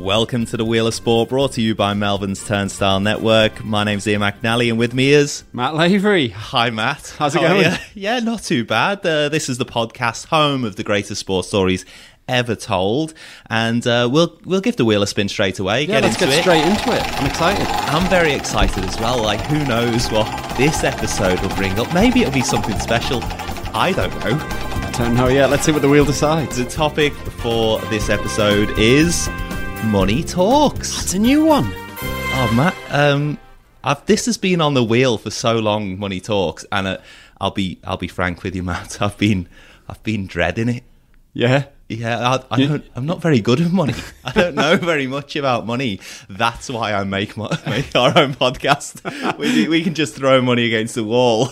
Welcome to The Wheel of Sport, brought to you by Melbourne's Turnstile Network. My name's Ian McNally and with me is... Matt Lavery. Hi, Matt. How's it going? Yeah, not too bad. This is the podcast home of the greatest sports stories ever told, and we'll give the wheel a spin straight away. Let's get straight into it. I'm excited. I'm very excited as well. Like, who knows what this episode will bring up? Maybe it'll be something special. I don't know yet. Let's see what the wheel decides. The topic for this episode is money talks. That's a new one. Oh, Matt, this has been on the wheel for so long. Money talks, and I'll be frank with you, Matt. I've been dreading it. Yeah. Yeah, I'm not very good at money. I don't know very much about money. That's why I make our own podcast. We can just throw money against the wall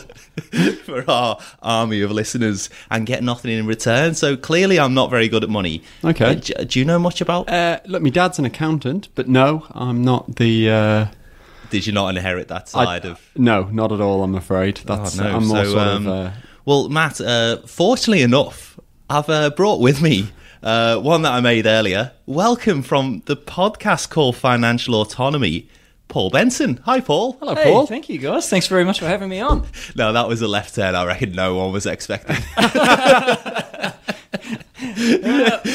for our army of listeners and get nothing in return. So clearly I'm not very good at money. Okay. Do you know much about... look, my dad's an accountant, but no, I'm not the... Did you not inherit that side of... No, not at all, I'm afraid. That's... Oh, no. Well, Matt, fortunately enough... I've brought with me one that I made earlier. Welcome from the podcast called Financial Autonomy, Paul Benson. Hi, Paul. Hello, Paul. Thank you, guys. Thanks very much for having me on. No, that was a left turn I reckon no one was expecting.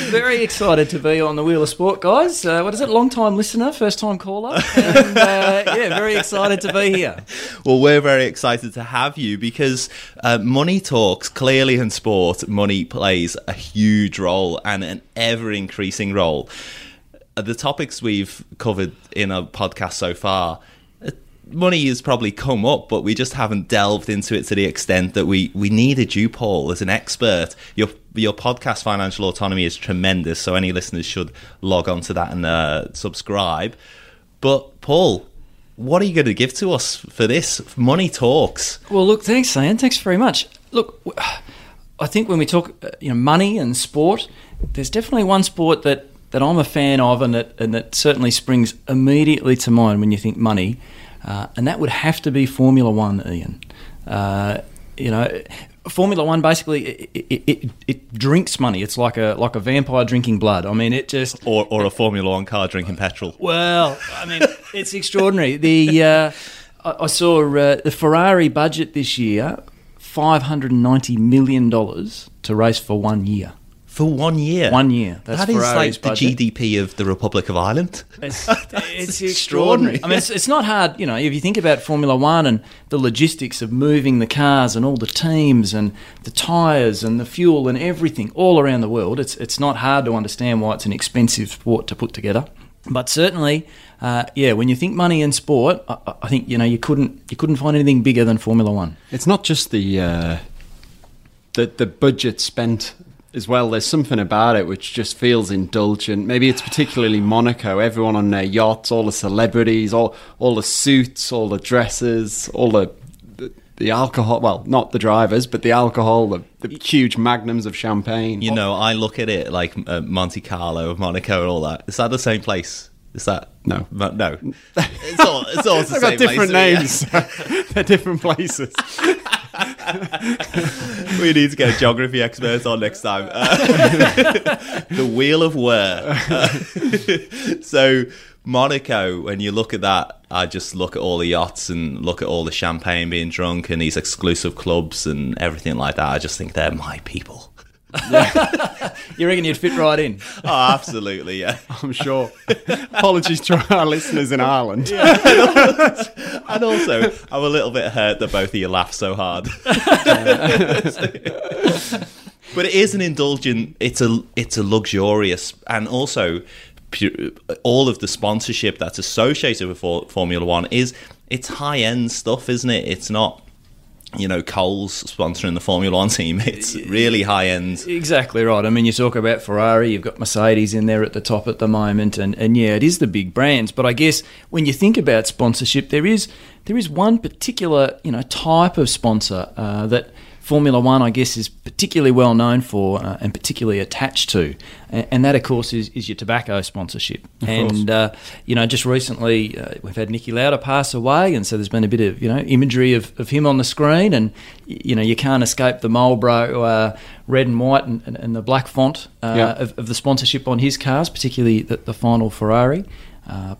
Very excited to be on the Wheel of Sport, guys. What is it? Long time listener, first time caller. And, very excited to be here. Well, we're very excited to have you because money talks. Clearly, in sport, money plays a huge role and an ever-increasing role. The topics we've covered in our podcast so far, money has probably come up, but we just haven't delved into it to the extent that we needed you, Paul, as an expert. Your podcast, Financial Autonomy, is tremendous, so any listeners should log on to that and subscribe. But, Paul, what are you going to give to us for this? Money talks. Well, look, thanks, Ian. Thanks very much. Look, I think when we talk money and sport, there's definitely one sport that I'm a fan of and that certainly springs immediately to mind when you think money, and that would have to be Formula One, Ian. Formula One basically it drinks money. It's like a vampire drinking blood. I mean, it just or a Formula One car drinking petrol. Well, I mean, it's extraordinary. The I saw the Ferrari budget this year, $590 million to race for 1 year. For 1 year? 1 year. That is Ferrari's like the budget. GDP of the Republic of Ireland. It's extraordinary. I mean, it's not hard, if you think about Formula One and the logistics of moving the cars and all the teams and the tyres and the fuel and everything all around the world, it's not hard to understand why it's an expensive sport to put together. But certainly, when you think money and sport, I think, you couldn't find anything bigger than Formula One. It's not just the budget spent... As well, there's something about it which just feels indulgent. Maybe it's particularly Monaco. Everyone on their yachts, all the celebrities, all the suits, all the dresses, all the alcohol. Well, not the drivers, but the alcohol, the huge magnums of champagne. I look at it like Monte Carlo, Monaco, and all that. Is that the same place? Is that... No. No. It's all the same place. They've got different names. Yeah. They're different places. We need to get a geography expert on next time. The Wheel of Where. So Monaco, when you look at that, I just look at all the yachts and look at all the champagne being drunk and these exclusive clubs and everything like that. I just think they're my people. Yeah. You reckon you'd fit right in? Oh, absolutely, yeah. I'm sure. Apologies to our listeners in Ireland. Yeah. And also, I'm a little bit hurt that both of you laugh so hard. But it is an indulgent, it's a luxurious, and also all of the sponsorship that's associated with Formula One it's high-end stuff, isn't it? It's not... Coles sponsoring the Formula One team. It's really high end. Exactly right. I mean, you talk about Ferrari, you've got Mercedes in there at the top at the moment, and yeah, it is the big brands. But I guess when you think about sponsorship, there is one particular type of sponsor that Formula One, I guess, is particularly well known for and particularly attached to, and that, of course, is your tobacco sponsorship. And, you know, just recently we've had Niki Lauda pass away, and so there's been a bit of, you know, imagery of him on the screen, and, you know, you can't escape the Marlboro red and white and the black font of the sponsorship on his cars, particularly the final Ferrari.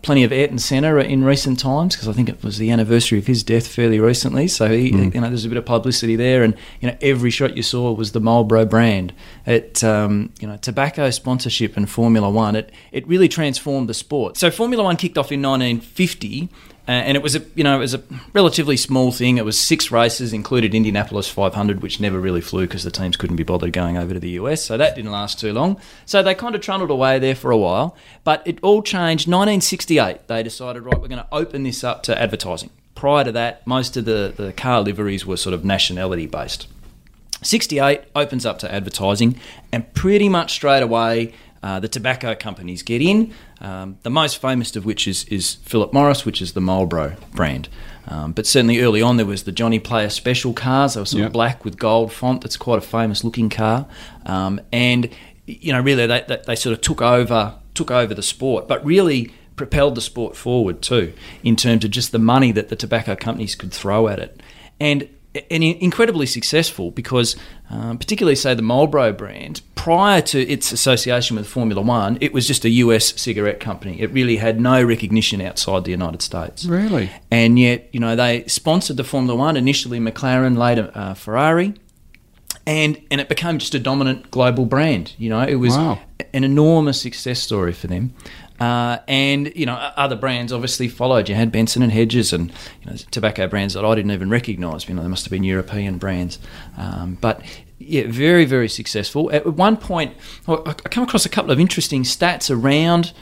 Plenty of Ayrton Senna in recent times, because I think it was the anniversary of his death fairly recently. So he, you know, there's a bit of publicity there, and you know, every shot you saw was the Marlboro brand. It, you know, tobacco sponsorship and Formula One, it really transformed the sport. So Formula One kicked off in 1950. And it was a relatively small thing. It was 6 races, included Indianapolis 500, which never really flew because the teams couldn't be bothered going over to the US. So that didn't last too long. So they kind of trundled away there for a while. But it all changed. 1968, they decided, right, we're going to open this up to advertising. Prior to that, most of the car liveries were sort of nationality-based. 68 opens up to advertising, and pretty much straight away, the tobacco companies get in, the most famous of which is Philip Morris, which is the Marlboro brand. But certainly early on there was the Johnny Player Special cars. They were sort of black with gold font. That's quite a famous looking car. And, you know, really they sort of took over the sport, but really propelled the sport forward too in terms of just the money that the tobacco companies could throw at it. And incredibly successful because, particularly, say, the Marlboro brand, prior to its association with Formula One, it was just a US cigarette company. It really had no recognition outside the United States. Really? And yet, you know, they sponsored the Formula One, initially McLaren, later Ferrari, and it became just a dominant global brand. You know, it was an enormous success story for them. And, you know, other brands obviously followed. You had Benson and Hedges and, you know, tobacco brands that I didn't even recognise. You know, they must have been European brands. But, yeah, very, very successful. At one point, I came across a couple of interesting stats around,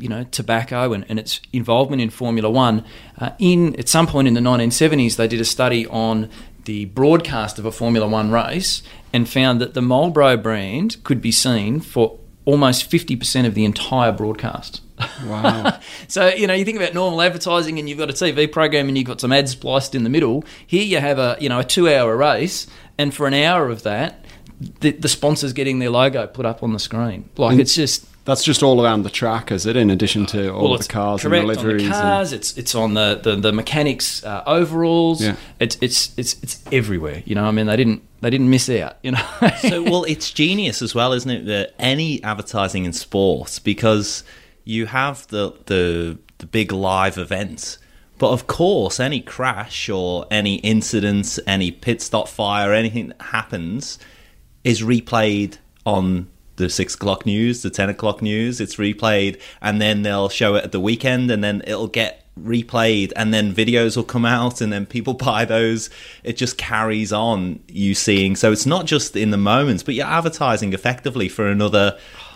you know, tobacco and its involvement in Formula One. At some point in the 1970s, they did a study on the broadcast of a Formula One race and found that the Marlboro brand could be seen for almost 50% of the entire broadcast. Wow. So, you know, you think about normal advertising and you've got a TV program and you've got some ads spliced in the middle. Here you have a 2-hour race, and for an hour of that, the sponsor's getting their logo put up on the screen. Like, and it's just... That's just all around the track, is it? In addition to all of the cars and the liveries, on the cars, and... it's on the mechanics' overalls. Yeah. It's everywhere. You know, I mean, they didn't miss out. You know, so well, it's genius as well, isn't it? That any advertising in sports, because you have the big live events, but of course, any crash or any incidents, any pit stop fire, anything that happens, is replayed on the 6 o'clock news, the 10 o'clock news. It's replayed, and then they'll show it at the weekend, and then it'll get replayed, and then videos will come out, and then people buy those. It just carries on, you seeing. So it's not just in the moments, but you're advertising effectively for another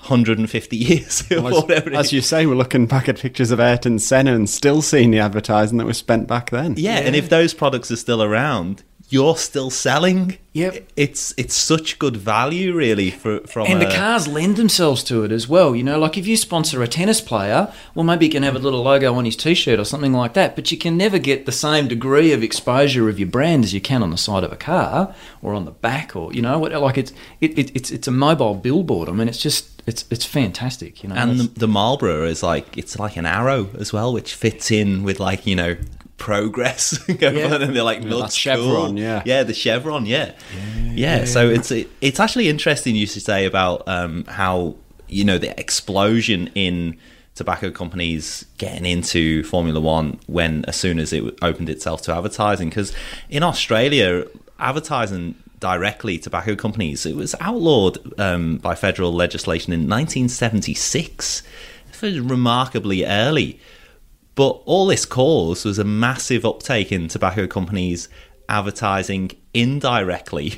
150 years. Well, as you say, we're looking back at pictures of Ayrton Senna and still seeing the advertising that was spent back then. Yeah, and if those products are still around, you're still selling. Yep. It's such good value, really, from the cars lend themselves to it as well. You know, like if you sponsor a tennis player, well, maybe you can have a little logo on his T-shirt or something like that, but you can never get the same degree of exposure of your brand as you can on the side of a car or on the back, or, you know, like it's a mobile billboard. I mean, it's just... It's fantastic, you know. And the Marlboro is like, it's like an arrow as well, which fits in with, like, you know, progress. And they're like, that's chevron, cool. The chevron, yeah. So it's actually interesting you should say about how, you know, the explosion in tobacco companies getting into Formula One as soon as it opened itself to advertising, because in Australia, advertising directly tobacco companies, it was outlawed by federal legislation in 1976. It was remarkably early, but all this caused was a massive uptake in tobacco companies advertising indirectly.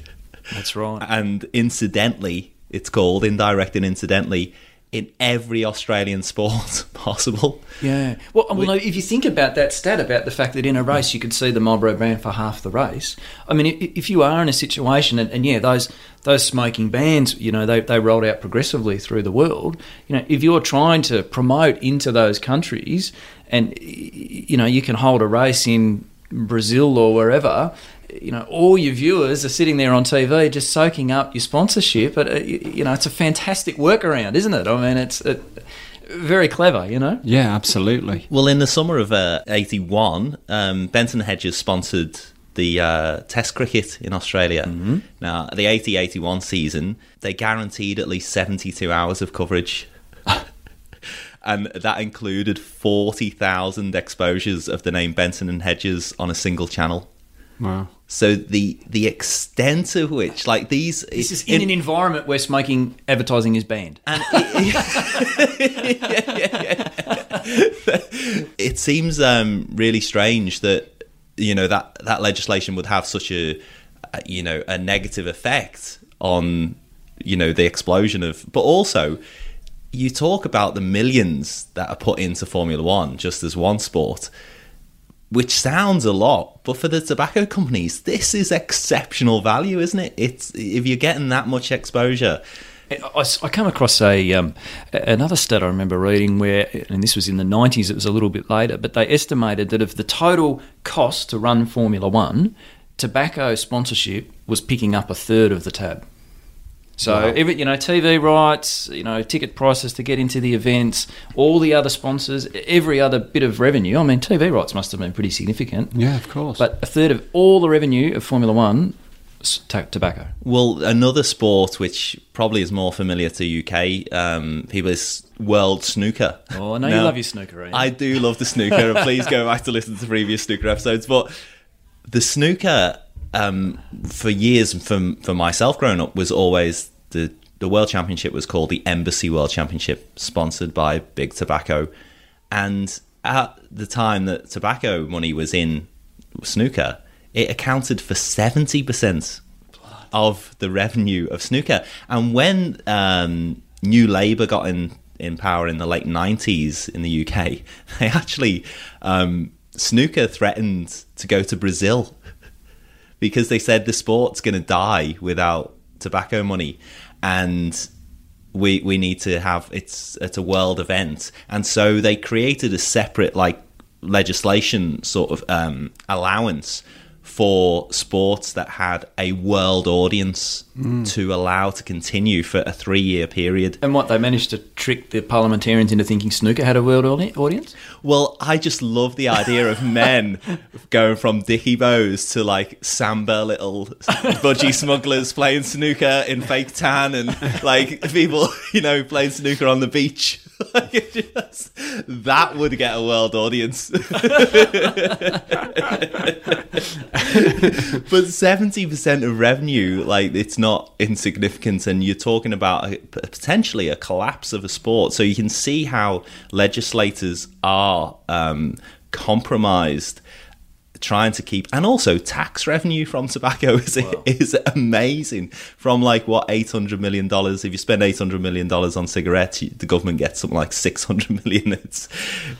That's right. And incidentally, it's called indirect and incidentally, in every Australian sport possible. Yeah. Well, if you think about that stat about the fact that in a race you could see the Marlboro brand for half the race, I mean, if you are in a situation, and those smoking bans, you know, they rolled out progressively through the world, you know, if you're trying to promote into those countries and, you know, you can hold a race in Brazil or wherever, you know, all your viewers are sitting there on TV just soaking up your sponsorship. But you know, it's a fantastic workaround, isn't it? I mean, it's very clever, you know? Yeah, absolutely. Well, in the summer of 81, Benson and Hedges sponsored the Test cricket in Australia. Mm-hmm. Now, the 80-81 season, they guaranteed at least 72 hours of coverage. And that included 40,000 exposures of the name Benson and Hedges on a single channel. Wow. So the extent of which, like these... This is in an environment where smoking advertising is banned. And It seems really strange that, you know, that legislation would have such a negative effect on, you know, the explosion of... But also... You talk about the millions that are put into Formula One just as one sport, which sounds a lot, but for the tobacco companies, this is exceptional value, isn't it? It's if you're getting that much exposure. I come across another stat I remember reading where, and this was in the 90s, it was a little bit later, but they estimated that of the total cost to run Formula One, tobacco sponsorship was picking up a third of the tab. So, wow. Every, you know, TV rights, you know, ticket prices to get into the events, all the other sponsors, every other bit of revenue. I mean, TV rights must have been pretty significant. Yeah, of course. But a third of all the revenue of Formula One, tobacco. Well, another sport which probably is more familiar to UK people is world snooker. Oh, I know you love your snooker, Ian. I do love the snooker. And please go back to listen to previous snooker episodes. But the snooker... for years, for myself growing up, was always the World Championship was called the Embassy World Championship, sponsored by Big Tobacco. And at the time that tobacco money was in snooker, it accounted for 70% of the revenue of snooker. And when New Labour got in power in the late 90s in the UK, they actually, snooker threatened to go to Brazil, because they said the sport's going to die without tobacco money, and we need to have it's a world event. And so they created a separate like legislation sort of allowance for sports that had a world audience to allow to continue for a 3-year period. And what, they managed to trick the parliamentarians into thinking snooker had a world audience? Well, I just love the idea of men going from Dickie Bows to like Samba little budgie smugglers playing snooker in fake tan, and like people, you know, playing snooker on the beach. That would get a world audience. But 70% of revenue, like, it's not insignificant, and you're talking about potentially a collapse of a sport. So you can see how legislators are compromised, trying to keep, and also tax revenue from tobacco is amazing. From like what, $800 million? If you spend $800 million on cigarettes, the government gets something like $600 million.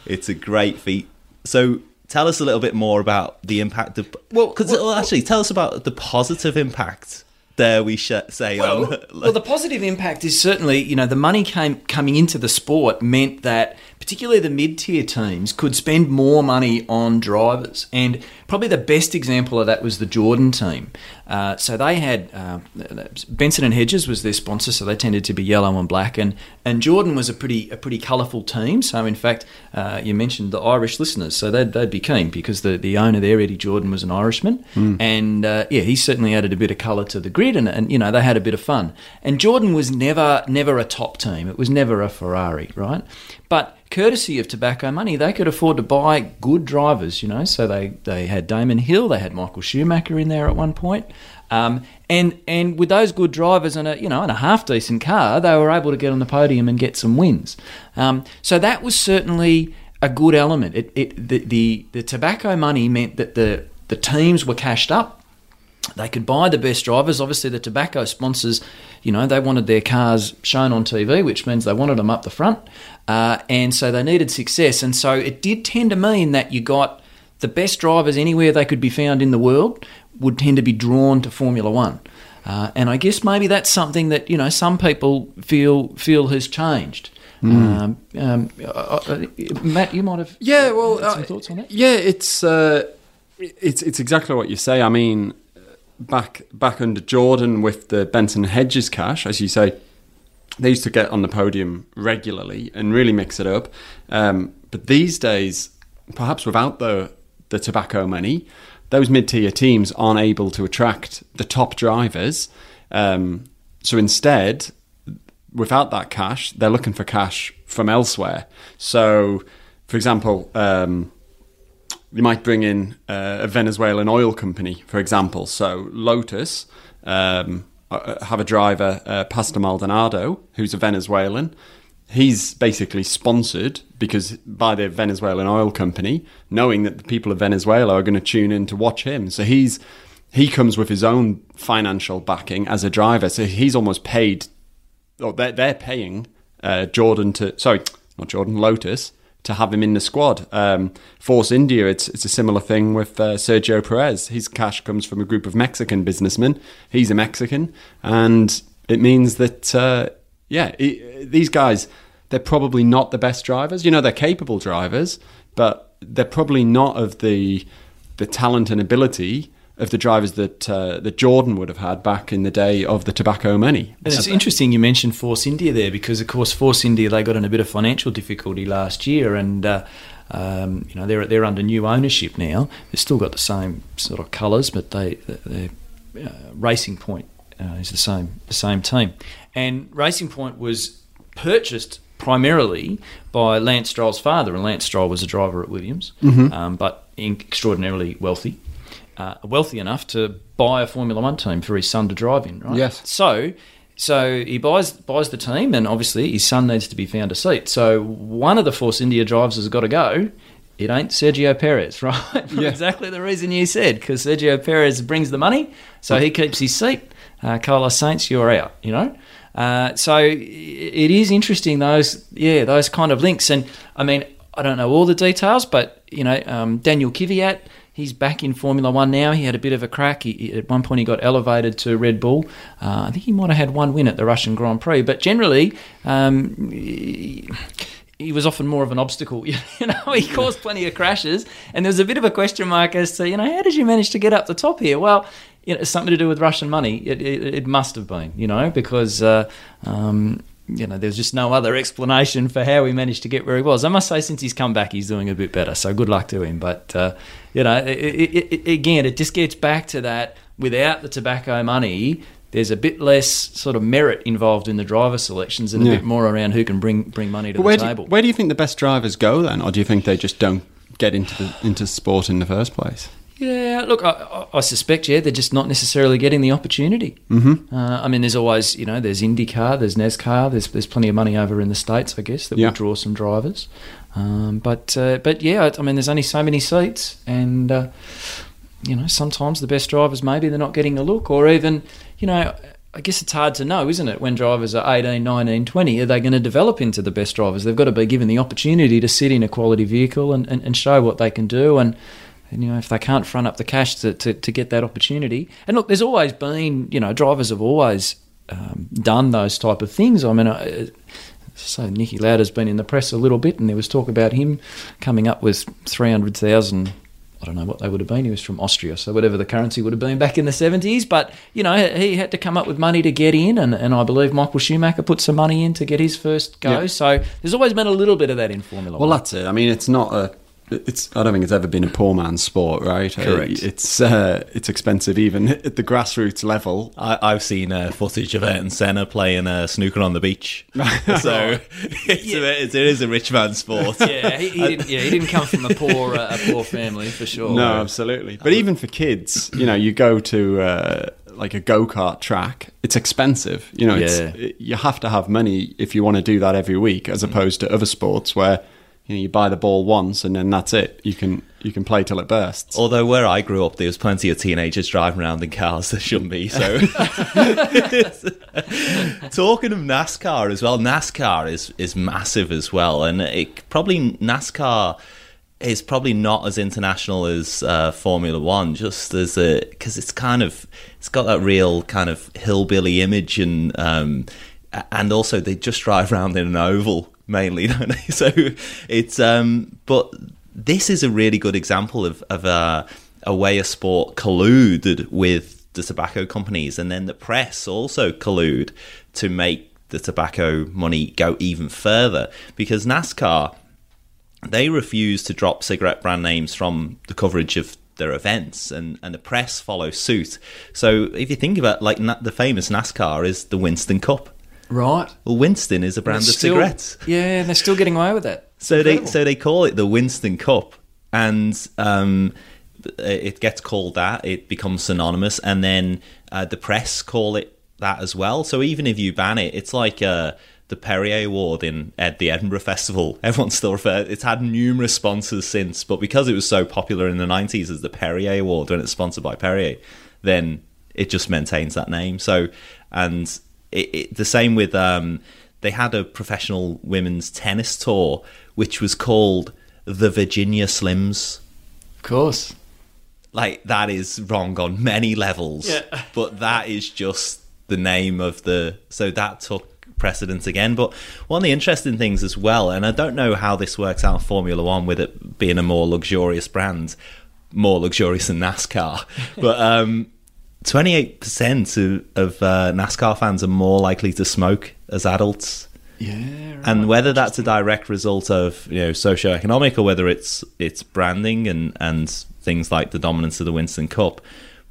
It's a great feat. So tell us a little bit more about the impact of, tell us about the positive impact. There we say. The positive impact is certainly, you know, the money coming into the sport meant that particularly the mid-tier teams could spend more money on drivers. And probably the best example of that was the Jordan team. So they had Benson and Hedges was their sponsor, so they tended to be yellow and black. And Jordan was a pretty colourful team. So, in fact, you mentioned the Irish listeners. So they'd be keen, because the owner there, Eddie Jordan, was an Irishman. Mm. And, he certainly added a bit of colour to the grid. And, you know, they had a bit of fun. And Jordan was never a top team. It was never a Ferrari, right? But courtesy of tobacco money, they could afford to buy good drivers, you know. So they had Damon Hill, they had Michael Schumacher in there at one point. And with those good drivers and a half-decent car, they were able to get on the podium and get some wins. So that was certainly a good element. The tobacco money meant that the teams were cashed up. They could buy the best drivers. Obviously, the tobacco sponsors, you know, they wanted their cars shown on TV, which means they wanted them up the front. And so they needed success. And so it did tend to mean that you got the best drivers anywhere they could be found in the world would tend to be drawn to Formula One. And I guess maybe that's something that, you know, some people feel has changed. Mm. Matt, you might have some thoughts on that? Yeah, it's... It's exactly what you say. I mean, back under Jordan with the Benson and Hedges cash, as you say, they used to get on the podium regularly and really mix it up. But these days, perhaps without the tobacco money, those mid-tier teams aren't able to attract the top drivers. So instead, without that cash, they're looking for cash from elsewhere. So, for example, you might bring in a Venezuelan oil company, for example. So Lotus have a driver, Pastor Maldonado, who's a Venezuelan. He's basically sponsored because by the Venezuelan oil company, knowing that the people of Venezuela are going to tune in to watch him. So he comes with his own financial backing as a driver. So he's almost paid, or they're paying Lotus to have him in the squad. Force India, it's a similar thing with Sergio Perez. His cash comes from a group of Mexican businessmen. He's a Mexican, and it means that these guys, they're probably not the best drivers. You know, they're capable drivers, but they're probably not of the talent and ability of the drivers that Jordan would have had back in the day of the tobacco money. And it's interesting you mentioned Force India there, because of course Force India, they got in a bit of financial difficulty last year, and they're under new ownership now. They've still got the same sort of colours, but Racing Point is the same team, and Racing Point was purchased primarily by Lance Stroll's father, and Lance Stroll was a driver at Williams, mm-hmm. But extraordinarily wealthy. Wealthy enough to buy a Formula One team for his son to drive in, right? Yes. So he buys the team, and obviously his son needs to be found a seat. So one of the Force India drivers has got to go. It ain't Sergio Perez, right? Yeah. Exactly the reason you said, because Sergio Perez brings the money, so he keeps his seat. Carlos Sainz, you're out, you know? So it is interesting, those kind of links. And, I mean, I don't know all the details, but, you know, Daniel Kvyat, he's back in Formula One now. He had a bit of a crack. At one point, he got elevated to Red Bull. I think he might have had one win at the Russian Grand Prix. But generally, he was often more of an obstacle. You know, he caused plenty of crashes. And there was a bit of a question mark as to, you know, how did you manage to get up the top here? Well, you know, it's something to do with Russian money. It must have been, you know, because you know, there's just no other explanation for how he managed to get where he was. I must say, since he's come back, he's doing a bit better. So good luck to him. But, you know, it just gets back to that. Without the tobacco money, there's a bit less sort of merit involved in the driver selections, and a bit more around who can bring money to the table. Where do you think the best drivers go then? Or do you think they just don't get into sport in the first place? Yeah, look, I suspect, they're just not necessarily getting the opportunity. Mm-hmm. I mean, there's always, you know, there's IndyCar, there's NASCAR, there's plenty of money over in the States, I guess, that will draw some drivers. I mean, there's only so many seats, and, you know, sometimes the best drivers, maybe they're not getting a look, or even, you know, I guess it's hard to know, isn't it, when drivers are 18, 19, 20, are they going to develop into the best drivers? They've got to be given the opportunity to sit in a quality vehicle and show what they can do, and, you know, if they can't front up the cash to get that opportunity. And look, there's always been, you know, drivers have always done those type of things. I mean, so Nicky Lauda's been in the press a little bit, and there was talk about him coming up with 300,000, I don't know what they would have been. He was from Austria, so whatever the currency would have been back in the 70s. But, you know, he had to come up with money to get in, and I believe Michael Schumacher put some money in to get his first go. Yep. So there's always been a little bit of that in Formula One. Well, that's it. I mean, it's not a... I don't think it's ever been a poor man's sport, right? Correct. It's expensive even at the grassroots level. I've seen footage of Ayrton Senna playing snooker on the beach. So it is a rich man's sport. Yeah, he didn't come from a poor family for sure. No, absolutely. But even for kids, you know, you go to like a go-kart track, it's expensive. You know, you have to have money if you want to do that every week, as opposed to other sports where, you know, you buy the ball once and then that's it. You can play till it bursts. Although where I grew up, there was plenty of teenagers driving around in cars that shouldn't be. So talking of NASCAR as well, NASCAR is massive as well, and NASCAR is probably not as international as Formula One, just as because it's kind of, it's got that real kind of hillbilly image, and also they just drive around in an oval. Mainly, don't they? So it's but this is a really good example of Away a Sport colluded with the tobacco companies, and then the press also collude to make the tobacco money go even further, because NASCAR, they refuse to drop cigarette brand names from the coverage of their events, and the press follows suit. So if you think about, like, the famous NASCAR is the Winston Cup. Right. Well, Winston is a brand of cigarettes. Yeah, and they're still getting away with it. So they call it the Winston Cup, and it gets called that. It becomes synonymous, and then the press call it that as well. So even if you ban it, it's like the Perrier Award at the Edinburgh Festival. Everyone still refers. It's had numerous sponsors since, but because it was so popular in the 90s as the Perrier Award, when it's sponsored by Perrier, then it just maintains that name. So, and it the same with they had a professional women's tennis tour which was called the Virginia Slims. Of course, like, that is wrong on many levels, yeah. But that is just the name of the, so that took precedence again. But one of the interesting things as well, and I don't know how this works out in Formula One with it being a more luxurious brand, more luxurious than NASCAR, but 28% of NASCAR fans are more likely to smoke as adults. Yeah, right. And whether that's a direct result of, you know, socioeconomic, or whether it's branding and things like the dominance of the Winston Cup.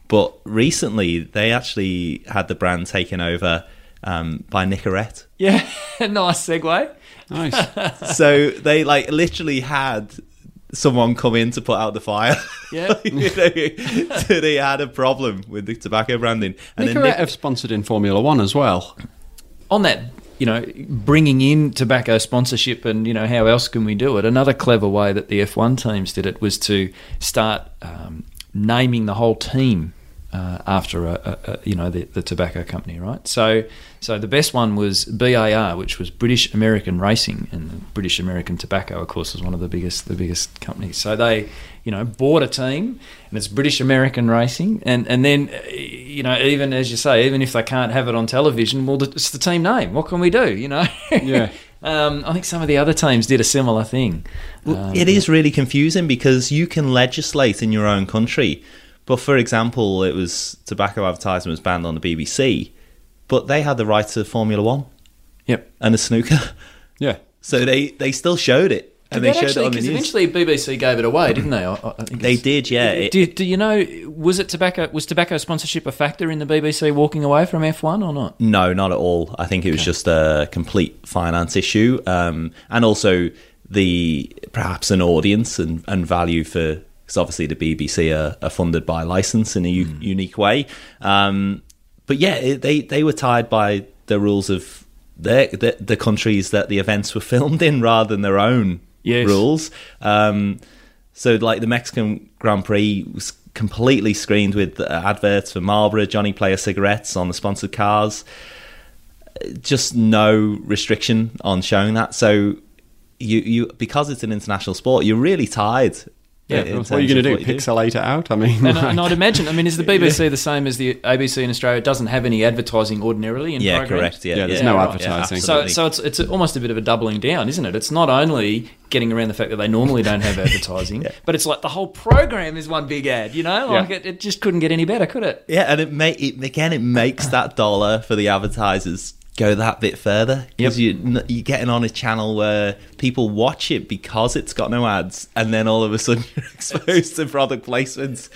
But recently, they actually had the brand taken over by Nicorette. Yeah, nice segue. Nice. So they, like, literally had someone come in to put out the fire. Yeah. So they had a problem with the tobacco branding. And Nicorette have sponsored in Formula One as well. On that, you know, bringing in tobacco sponsorship and, you know, how else can we do it? Another clever way that the F1 teams did it was to start naming the whole team after, the tobacco company, right? So the best one was BAR, which was British American Racing, and British American Tobacco, of course, was one of the biggest companies. So they, you know, bought a team, and it's British American Racing, and then, you know, even as you say, even if they can't have it on television, well, it's the team name. What can we do, you know? Yeah. I think some of the other teams did a similar thing. It is really confusing because you can legislate in your own country, but for example, it was tobacco advertising was banned on the BBC. But they had the right to Formula One, yep, and the snooker, yeah. So they still showed it, and they showed it on the news. Eventually, BBC gave it away, didn't they? I think they did, yeah. Do you know? Was tobacco sponsorship a factor in the BBC walking away from F1 or not? No, not at all. I think it was just a complete finance issue, and also perhaps an audience and value for, because obviously the BBC are funded by license in a unique way. But yeah, they were tied by the rules of the countries that the events were filmed in, rather than their own rules. So like the Mexican Grand Prix was completely screened with adverts for Marlboro, Johnny Player cigarettes on the sponsored cars. Just no restriction on showing that. So you because it's an international sport, you're really tied. Yeah, what are you going to do? Pixelate it out? I mean, and I'd imagine. I mean, is the BBC the same as the ABC in Australia? It doesn't have any advertising ordinarily in programs. Correct. Yeah, there's no advertising. Yeah, so it's almost a bit of a doubling down, isn't it? It's not only getting around the fact that they normally don't have advertising, but it's like the whole program is one big ad. You know, like it just couldn't get any better, could it? Yeah, and it makes that dollar for the advertisers go that bit further, because you're getting on a channel where people watch it because it's got no ads, and then all of a sudden you're exposed to product placements,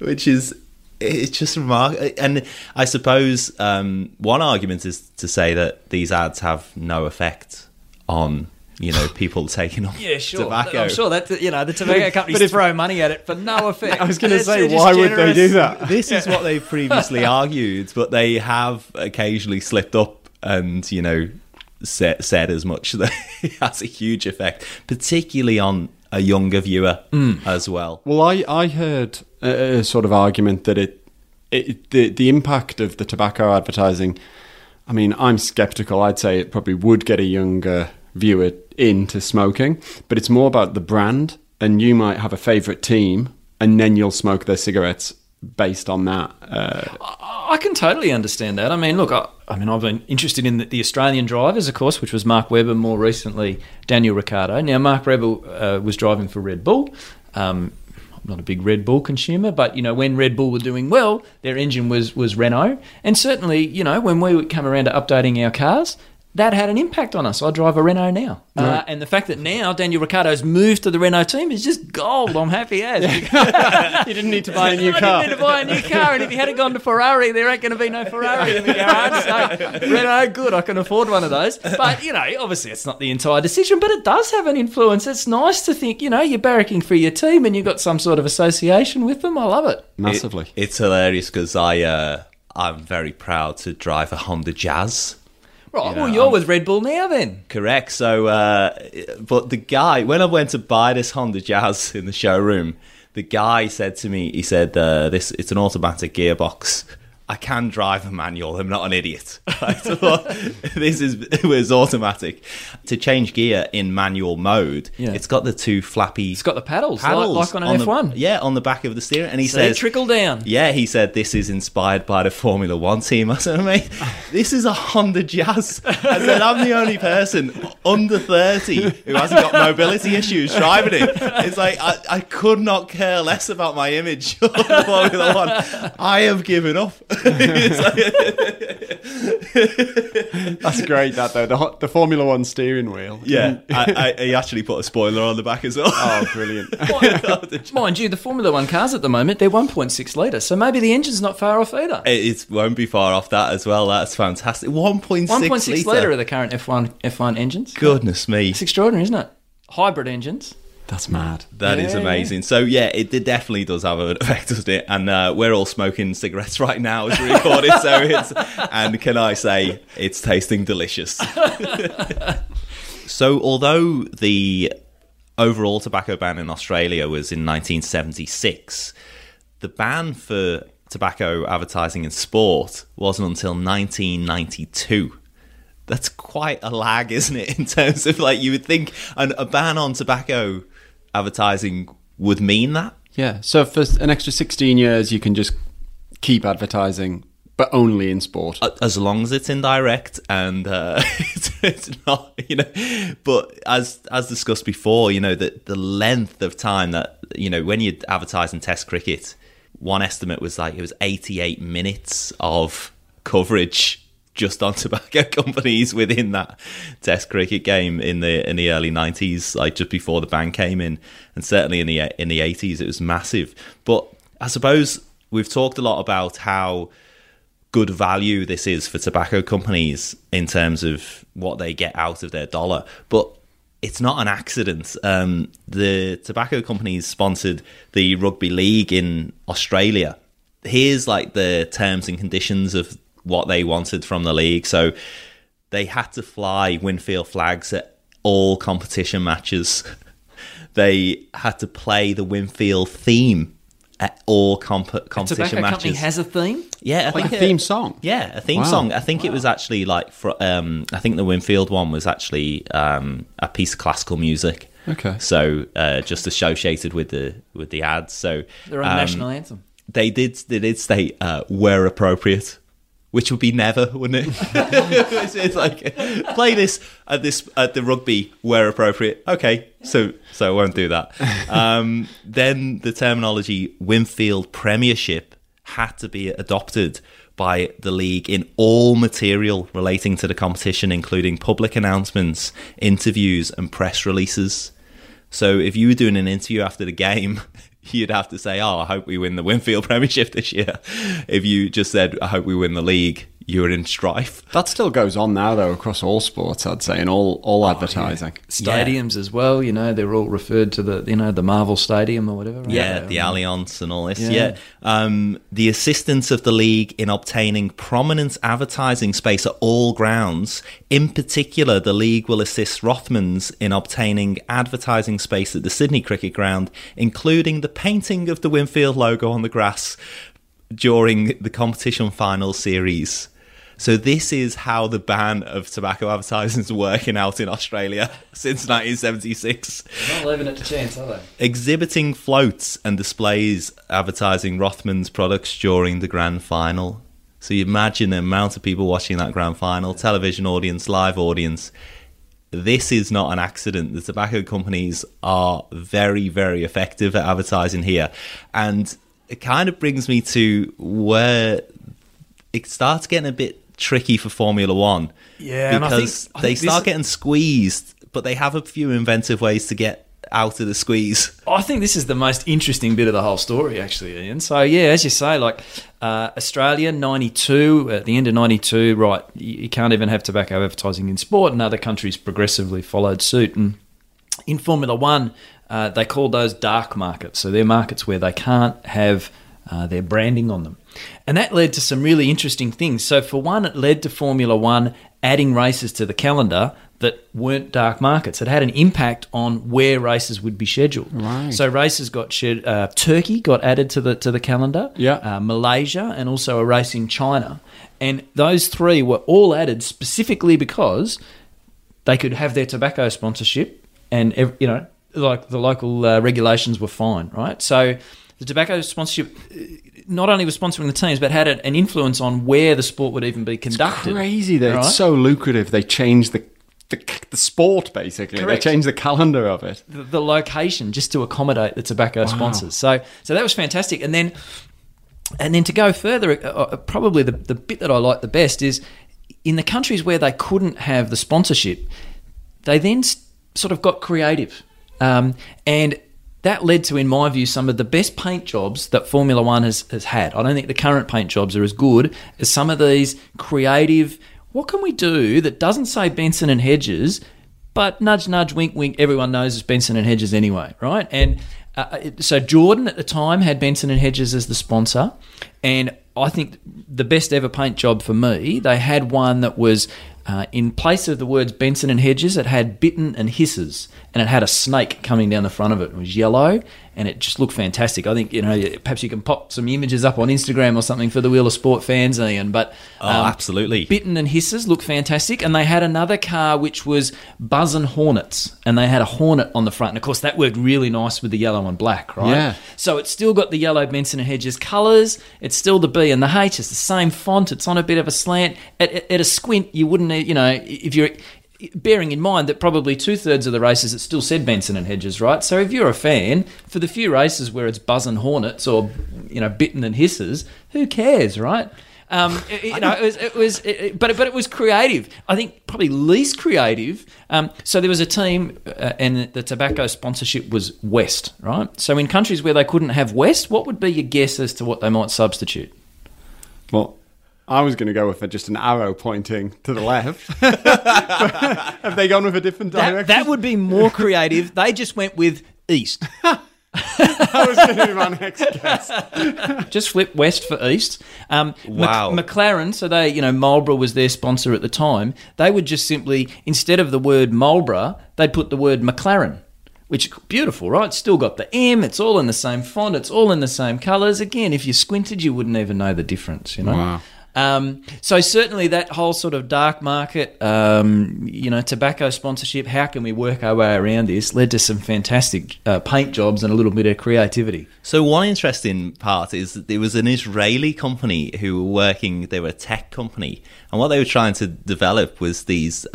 which is, it's just remarkable. And I suppose one argument is to say that these ads have no effect on, you know, people taking on tobacco. I'm sure that, you know, the tobacco companies throw money at it for no effect. I was going to say, why would they do that? This is what they've previously argued, but they have occasionally slipped up and, you know, said as much. That it has a huge effect, particularly on a younger viewer as well. Well, I heard a sort of argument that the impact of the tobacco advertising, I mean, I'm sceptical. I'd say it probably would get a younger viewer into smoking, but it's more about the brand, and you might have a favourite team, and then you'll smoke their cigarettes based on that. I can totally understand that. I mean, look, I mean, I've been interested in the Australian drivers, of course, which was Mark Webber, more recently Daniel Ricciardo. Now, Mark Webber was driving for Red Bull. not a big Red Bull consumer, but, you know, when Red Bull were doing well, their engine was Renault. And certainly, you know, when we would come around to updating our cars, that had an impact on us. I drive a Renault now. Right. And the fact that now Daniel Ricciardo's moved to the Renault team is just gold. I'm happy as. You didn't need to buy a new car. You didn't need to buy a new car. And if you hadn't gone to Ferrari, there ain't going to be no Ferrari in the garage. So Renault, good. I can afford one of those. But, you know, obviously it's not the entire decision, but it does have an influence. It's nice to think, you know, you're barracking for your team and you've got some sort of association with them. I love it. Massively. It's hilarious because I'm very proud to drive a Honda Jazz. Right, you know, well, you're with Red Bull now then. Correct. So, but the guy, when I went to buy this Honda Jazz in the showroom, the guy said to me, he said, it's an automatic gearbox. I can drive a manual. I'm not an idiot. Right? So, it was automatic. To change gear in manual mode, It's got the two flappy... It's got the paddles like on an F1. On the back of the steering. And he says... they trickle down. Yeah, he said, this is inspired by the Formula One team. I said, mate, this is a Honda Jazz. I said, I'm the only person under 30 who hasn't got mobility issues driving it. It's like, I could not care less about my image on the Formula One. I have given up. That's great, that though. The Formula One steering wheel. Yeah, he actually put a spoiler on the back as well. Oh, brilliant. Mind you, the Formula One cars at the moment, they're 1.6 litres, so maybe the engine's not far off either. It won't be far off that as well. That's fantastic. 1.6 litre are the current F1 engines. Goodness me. It's extraordinary, isn't it? Hybrid engines. That's mad. That is amazing. So, it definitely does have an effect, doesn't it? And we're all smoking cigarettes right now as we record it. So and can I say, it's tasting delicious. So, although the overall tobacco ban in Australia was in 1976, the ban for tobacco advertising in sport wasn't until 1992. That's quite a lag, isn't it? In terms of, like, you would think a ban on tobacco advertising would mean that. Yeah. So for an extra 16 years, you can just keep advertising, but only in sport. As long as it's indirect and it's not, you know. But as discussed before, you know, the length of time that, you know, when you're advertising Test cricket, one estimate was like it was 88 minutes of coverage just on tobacco companies within that Test cricket game in the early 90s, like just before the ban came in, and certainly in the 80s it was massive. But I suppose we've talked a lot about how good value this is for tobacco companies in terms of what they get out of their dollar, but it's not an accident. The tobacco companies sponsored the rugby league in Australia. Here's like the terms and conditions of what they wanted from the league. So they had to fly Winfield flags at all competition matches. They had to play the Winfield theme at all competition matches. A company has a theme? Yeah. Like a theme song? Yeah, a theme song. I think it was actually like... I think the Winfield one was actually a piece of classical music. Okay. So just associated with the ads. So their own national anthem. They did state where appropriate, which would be never, wouldn't it? It's like, play this at the rugby where appropriate. Okay, so I won't do that. Then the terminology Winfield Premiership had to be adopted by the league in all material relating to the competition, including public announcements, interviews and press releases. So if you were doing an interview after the game, you'd have to say, I hope we win the Winfield Premiership this year. If you just said, I hope we win the league, you were in strife. That still goes on now, though, across all sports, I'd say, and all advertising. Yeah. Stadiums as well, you know, they're all referred to the Marvel Stadium or whatever. Right? Yeah, the Allianz and all this. Yeah. The assistance of the league in obtaining prominent advertising space at all grounds. In particular, the league will assist Rothmans in obtaining advertising space at the Sydney Cricket Ground, including the painting of the Winfield logo on the grass during the competition final series. So this is how the ban of tobacco advertising is working out in Australia since 1976. They're not leaving it to chance, are they? Exhibiting floats and displays advertising Rothman's products during the grand final. So you imagine the amount of people watching that grand final, television audience, live audience. this is not an accident. The tobacco companies are very, very effective at advertising here. And it kind of brings me to where it starts getting a bit tricky for Formula One. Yeah, because I think they start getting squeezed, but they have a few inventive ways to get out of the squeeze. I think this is the most interesting bit of the whole story, actually, Ian. So, yeah, as you say, like Australia, 92, at the end of 92, right, you can't even have tobacco advertising in sport, and other countries progressively followed suit. And in Formula One, they call those dark markets. So they're markets where they can't have their branding on them. And that led to some really interesting things. So for one, it led to Formula One adding races to the calendar that weren't dark markets. It had an impact on where races would be scheduled. Right. So races got Turkey got added to the calendar. Yeah. Malaysia, and also a race in China, and those three were all added specifically because they could have their tobacco sponsorship, and like the local regulations were fine, right? So the tobacco sponsorship not only was sponsoring the teams, but had an influence on where the sport would even be conducted. It's crazy that it's so lucrative. They changed the sport, basically. Correct. They changed the calendar of it. The location, just to accommodate the tobacco sponsors. So that was fantastic. And then to go further, probably the bit that I like the best is in the countries where they couldn't have the sponsorship, they then sort of got creative. And that led to, in my view, some of the best paint jobs that Formula One has had. I don't think the current paint jobs are as good as some of these creative, what can we do that doesn't say Benson and Hedges, but nudge, nudge, wink, wink, everyone knows it's Benson and Hedges anyway, right? And so Jordan at the time had Benson and Hedges as the sponsor, and I think the best ever paint job for me, they had one that was in place of the words Benson and Hedges, it had Bitten and Hisses, and it had a snake coming down the front of it. It was yellow, and it just looked fantastic. I think, perhaps you can pop some images up on Instagram or something for the Wheel of Sport fans, Ian. But absolutely, Bitten and Hisses looked fantastic, and they had another car which was Buzz and Hornets, and they had a hornet on the front. And, of course, that worked really nice with the yellow and black, right? Yeah. So it's still got the yellow Benson and Hedges colours. It's still the B and the H. It's the same font. It's on a bit of a slant. At a squint, you wouldn't if you're bearing in mind that probably 2/3 of the races it still said Benson and Hedges, right? So if you're a fan, for the few races where it's Buzz and Hornets or Bitten and Hisses, who cares, right? But it was creative. I think probably least creative. So there was a team, and the tobacco sponsorship was West, right? So in countries where they couldn't have West, what would be your guess as to what they might substitute? Well, I was going to go with just an arrow pointing to the left. Have they gone with a different direction? That would be more creative. They just went with East. That was going to be my next guess. Just flip West for East. Wow. McLaren, so they, Marlboro was their sponsor at the time. They would just simply, instead of the word Marlboro, they'd put the word McLaren. Which, beautiful, right? Still got the M. It's all in the same font. It's all in the same colours. Again, if you squinted, you wouldn't even know the difference, Wow. So certainly that whole sort of dark market, tobacco sponsorship, how can we work our way around this, led to some fantastic paint jobs and a little bit of creativity. So one interesting part is that there was an Israeli company who were working, they were a tech company, and what they were trying to develop was these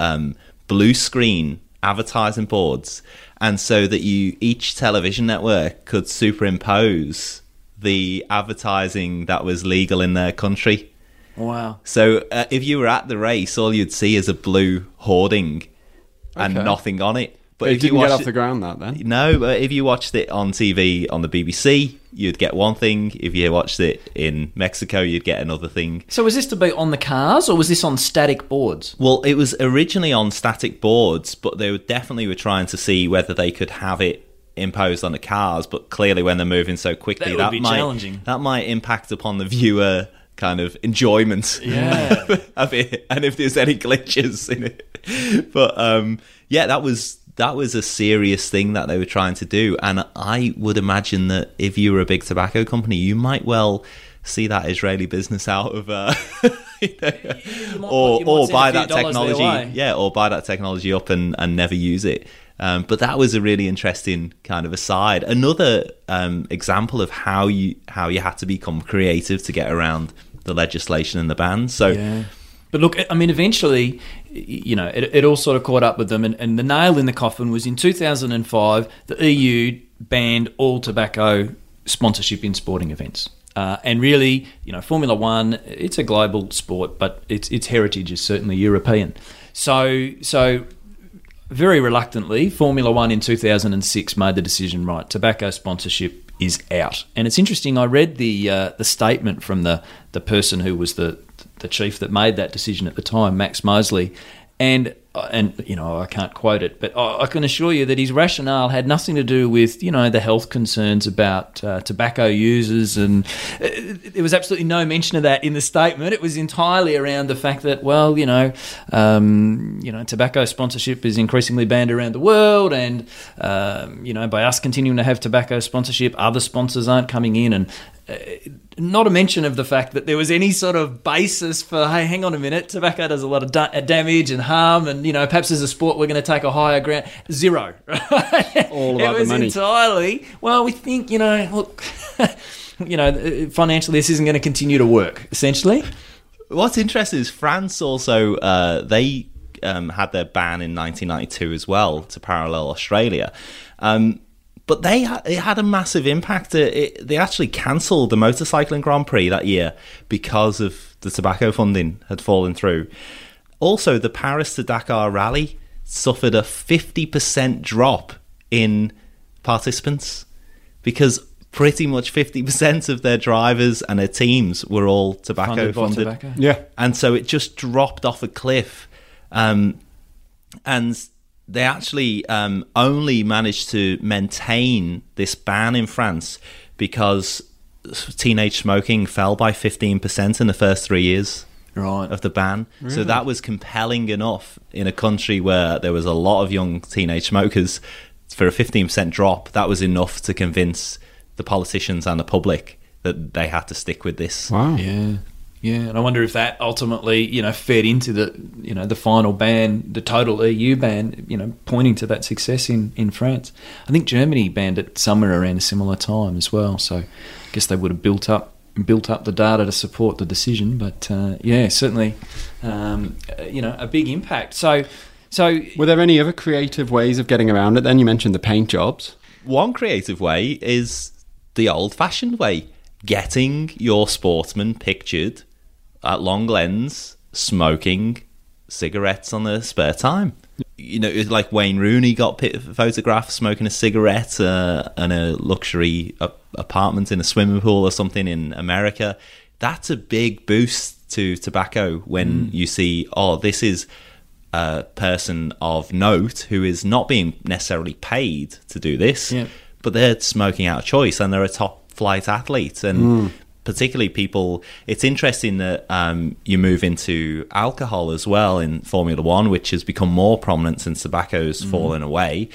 blue screen advertising boards, and so that each television network could superimpose the advertising that was legal in their country. Wow. So if you were at the race, all you'd see is a blue hoarding and nothing on it. But if you watched it didn't get off the ground then? No, but if you watched it on TV on the BBC, you'd get one thing. If you watched it in Mexico, you'd get another thing. So was this to be on the cars or was this on static boards? Well, it was originally on static boards, but they were definitely trying to see whether they could have it imposed on the cars. But clearly when they're moving so quickly, that would be challenging. That might impact upon the viewer kind of enjoyment of it, and if there's any glitches in it. But that was a serious thing that they were trying to do, and I would imagine that if you were a big tobacco company, you might well see that Israeli business out of or buy that technology up and never use it. But that was a really interesting kind of aside. Another example of how you had to become creative to get around the legislation and the ban. So, But look, I mean, eventually you know, it all sort of caught up with them. And the nail in the coffin was in 2005, the EU banned all tobacco sponsorship in sporting events. And really, you know, Formula One, it's a global sport, but its heritage is certainly European. So very reluctantly, Formula One in 2006 made the decision, right, tobacco sponsorship is out. And it's interesting, I read the statement from the person who was the chief that made that decision at the time, Max Mosley, and you know, I can't quote it, but I can assure you that his rationale had nothing to do with, you know, the health concerns about tobacco users, and there was absolutely no mention of that in the statement. It was entirely around the fact that, well, you know, tobacco sponsorship is increasingly banned around the world, and you know, by us continuing to have tobacco sponsorship, other sponsors aren't coming in, and not a mention of the fact that there was any sort of basis for, hey, hang on a minute, tobacco does a lot of damage and harm, and, you know, perhaps as a sport we're going to take a higher ground. Zero, right? All about the money. It was entirely, well, we think, you know, look, you know, financially this isn't going to continue to work, essentially. What's interesting is France also, they had their ban in 1992 as well, to parallel Australia. But it had a massive impact. They actually cancelled the motorcycling Grand Prix that year because of the tobacco funding had fallen through. Also, the Paris to Dakar rally suffered a 50% drop in participants because pretty much 50% of their drivers and their teams were all tobacco funded. Tobacco. Yeah, and so it just dropped off a cliff, and they actually only managed to maintain this ban in France because teenage smoking fell by 15% in the first 3 years of the ban. Really? So that was compelling enough in a country where there was a lot of young teenage smokers for a 15% drop. That was enough to convince the politicians and the public that they had to stick with this. Wow. Yeah. Yeah, and I wonder if that ultimately, you know, fed into the, you know, the final ban, the total EU ban, you know, pointing to that success in France. I think Germany banned it somewhere around a similar time as well. So I guess they would have built up the data to support the decision. But yeah, certainly, you know, a big impact. So were there any other creative ways of getting around it? Then you mentioned the paint jobs. One creative way is the old-fashioned way: getting your sportsman pictured at long lens, smoking cigarettes on their spare time. You know, it's like Wayne Rooney got photographed smoking a cigarette in a luxury apartment in a swimming pool or something in America. That's a big boost to tobacco when you see, oh, this is a person of note who is not being necessarily paid to do this, but they're smoking out of choice and they're a top flight athletes, and particularly people. It's interesting that you move into alcohol as well in Formula One, which has become more prominent since tobacco's fallen away,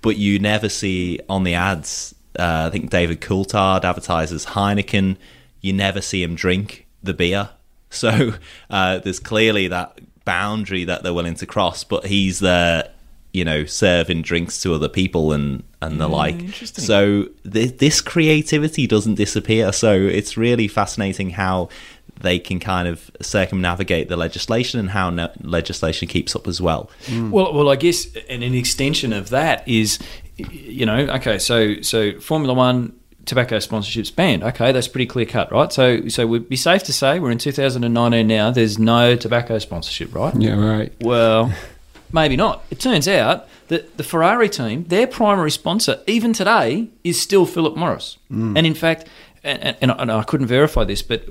but you never see on the ads, I think David Coulthard advertises Heineken, you never see him drink the beer, so there's clearly that boundary that they're willing to cross, but he's there, you know, serving drinks to other people and the like. So this creativity doesn't disappear. So it's really fascinating how they can kind of circumnavigate the legislation and how legislation keeps up as well. Well, I guess an extension of that is, you know, okay, so Formula One, tobacco sponsorship's banned. Okay, that's pretty clear cut, right? So we'd be safe to say we're in 2019 now, there's no tobacco sponsorship, right? Yeah, right. Well... maybe not. It turns out that the Ferrari team, their primary sponsor, even today, is still Philip Morris. And in fact, and I couldn't verify this, but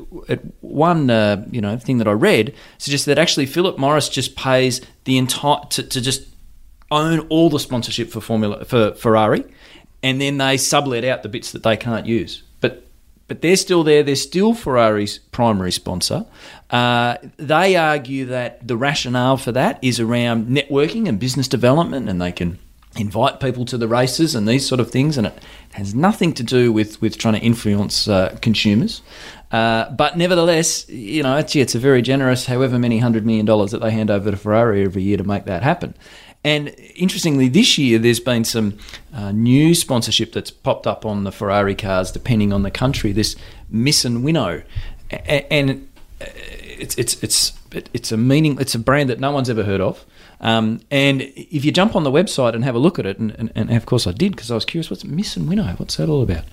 one you know, thing that I read suggests that actually Philip Morris just pays the entire to just own all the sponsorship for Ferrari, and then they sublet out the bits that they can't use. But they're still there. They're still Ferrari's primary sponsor. They argue that the rationale for that is around networking and business development, and they can invite people to the races and these sort of things, and it has nothing to do with trying to influence consumers. But nevertheless, you know, it's a very generous however many $100 million that they hand over to Ferrari every year to make that happen. And interestingly, this year there's been some new sponsorship that's popped up on the Ferrari cars, depending on the country, this miss and winnow. And it's a brand that no one's ever heard of. And if you jump on the website and have a look at it, and of course I did because I was curious, what's Miss and Winnow? What's that all about?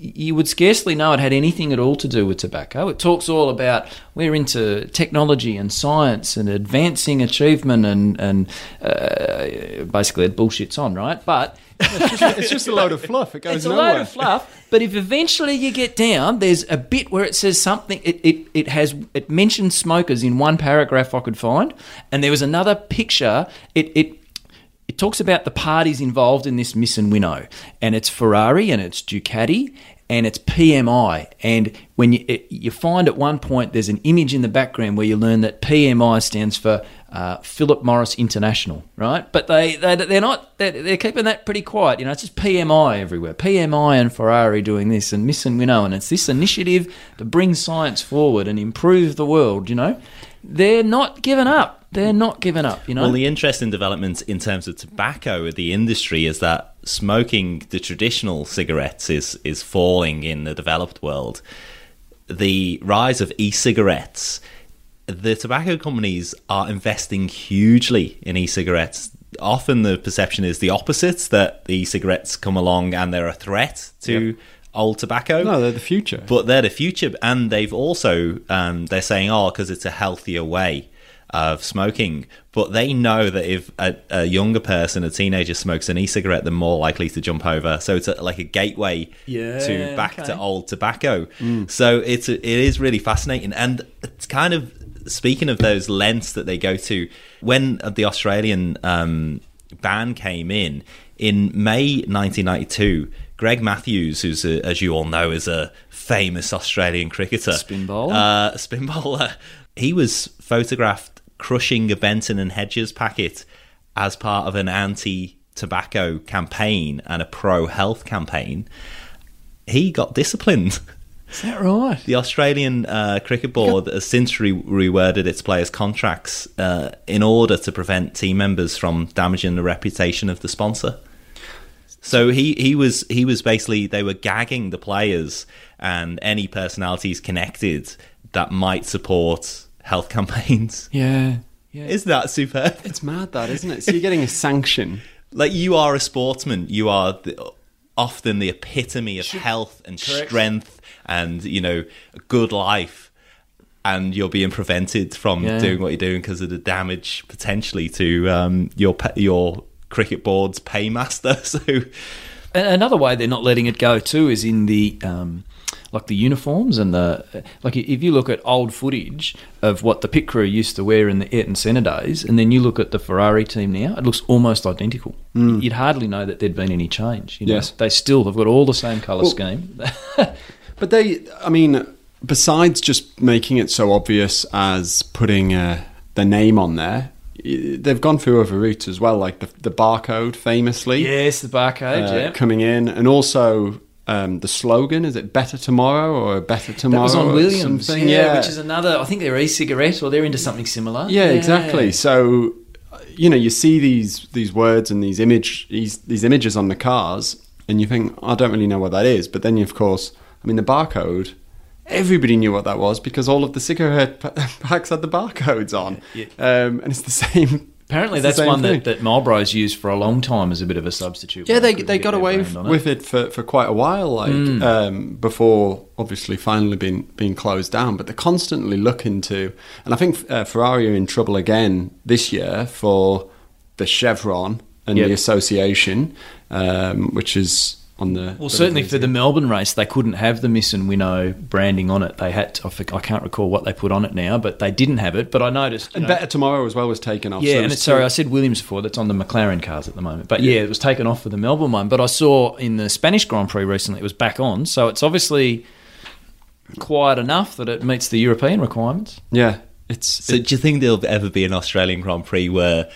You would scarcely know it had anything at all to do with tobacco. It talks all about we're into technology and science and advancing achievement and basically it bullshits on, right? But it's just a load of fluff. It goes it's nowhere. It's a load of fluff. But if eventually you get down, there's a bit where it says something. It mentions smokers in one paragraph I could find, and there was another picture. It talks about the parties involved in this Miss and Winnow, and it's Ferrari and it's Ducati and it's PMI. And when you find at one point there's an image in the background where you learn that PMI stands for Philip Morris International, right? But they're keeping that pretty quiet. You know, it's just PMI everywhere. PMI and Ferrari doing this and Miss and Winnow, and it's this initiative to bring science forward and improve the world. You know, they're not giving up. They're not giving up, you know. Well, the interesting developments in terms of tobacco with the industry is that smoking the traditional cigarettes is falling in the developed world. The rise of e-cigarettes, the tobacco companies are investing hugely in e-cigarettes. Often the perception is the opposite, that the e-cigarettes come along and they're a threat to... Yep. Old tobacco. No, they're the future. But they're the future, and they've also, they're saying, because it's a healthier way of smoking. But they know that if a younger person, a teenager, smokes an e-cigarette, they're more likely to jump over. So it's like a gateway to old tobacco. Mm. So it is really fascinating. And it's kind of, speaking of those lengths that they go to, when the Australian ban came in May 1992, Greg Matthews, who's, as you all know, is a famous Australian cricketer. Spin bowler. He was photographed crushing a Benson and Hedges packet as part of an anti-tobacco campaign and a pro-health campaign. He got disciplined. Is that right? The Australian Cricket Board has since reworded its players' contracts in order to prevent team members from damaging the reputation of the sponsor. So he was basically, they were gagging the players and any personalities connected that might support health campaigns. Yeah. Yeah. Isn't that superb? It's mad, that, isn't it? So you're getting a sanction. Like, you are a sportsman. You are often the epitome of health and strength and, you know, a good life. And you're being prevented from doing what you're doing because of the damage potentially to your Cricket Board's paymaster. So another way they're not letting it go too is in the like the uniforms and the, like, if you look at old footage of what the pit crew used to wear in the Ayrton Senna days, and then you look at the Ferrari team now, it looks almost identical. Mm. You'd hardly know that there'd been any change. You know? Yes, they still have got all the same colour scheme. But besides just making it so obvious as putting the name on there, they've gone through other routes as well, like the barcode, famously. Yes, the barcode, coming in. And also the slogan, is it Better Tomorrow or Better Tomorrow? That was on Williams, which is another, I think they're e-cigarette or they're into something similar. Yeah, exactly. So, you know, you see these words and these images on the cars and you think, I don't really know what that is. But then, of course, I mean, the barcode... Everybody knew what that was because all of the cigarette packs had the barcodes on. Yeah. And it's the same. Apparently that's one that Marlboro's used for a long time as a bit of a substitute. Yeah, they got away with it for quite a while, before obviously finally being closed down. But they're constantly looking to... And I think Ferrari are in trouble again this year for the chevron and the association, which is... certainly for the Melbourne race, they couldn't have the Miss and Winnow branding on it. They had to, I can't recall what they put on it now, but they didn't have it. But I noticed, and Better Tomorrow as well was taken off. Yeah, so sorry, I said Williams before. That's on the McLaren cars at the moment. But it was taken off for the Melbourne one. But I saw in the Spanish Grand Prix recently, it was back on. So it's obviously quiet enough that it meets the European requirements. Yeah, do you think there'll ever be an Australian Grand Prix where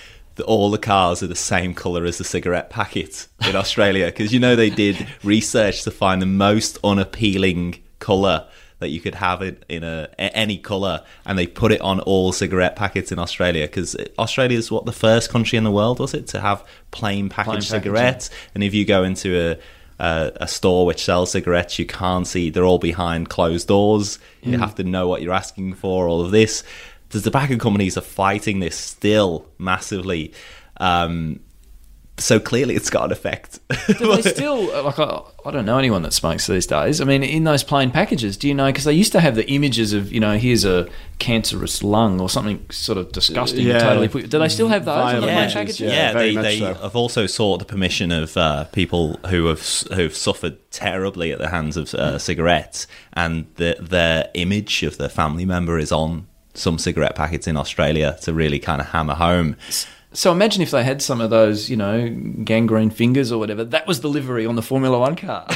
all the cars are the same colour as the cigarette packet in Australia? Because, you know, they did research to find the most unappealing colour that you could have it in any colour, and they put it on all cigarette packets in Australia, because Australia is the first country in the world, was it, to have plain packaged cigarettes. And if you go into a a store which sells cigarettes, you can't see, they're all behind closed doors. You have to know what you're asking for, all of this. The tobacco companies are fighting this still massively. So clearly it's got an effect. Do they still, like, I don't know anyone that smokes these days. I mean, in those plain packages, do you know, because they used to have the images of, you know, here's a cancerous lung or something sort of disgusting. Yeah. Totally. Do they still have those in the plain packages? Yeah, they so. Have also sought the permission of people who've suffered terribly at the hands of cigarettes, and their image of their family member is on some cigarette packets in Australia to really kind of hammer home. So imagine if they had some of those, you know, gangrene fingers or whatever. That was the livery on the Formula One car.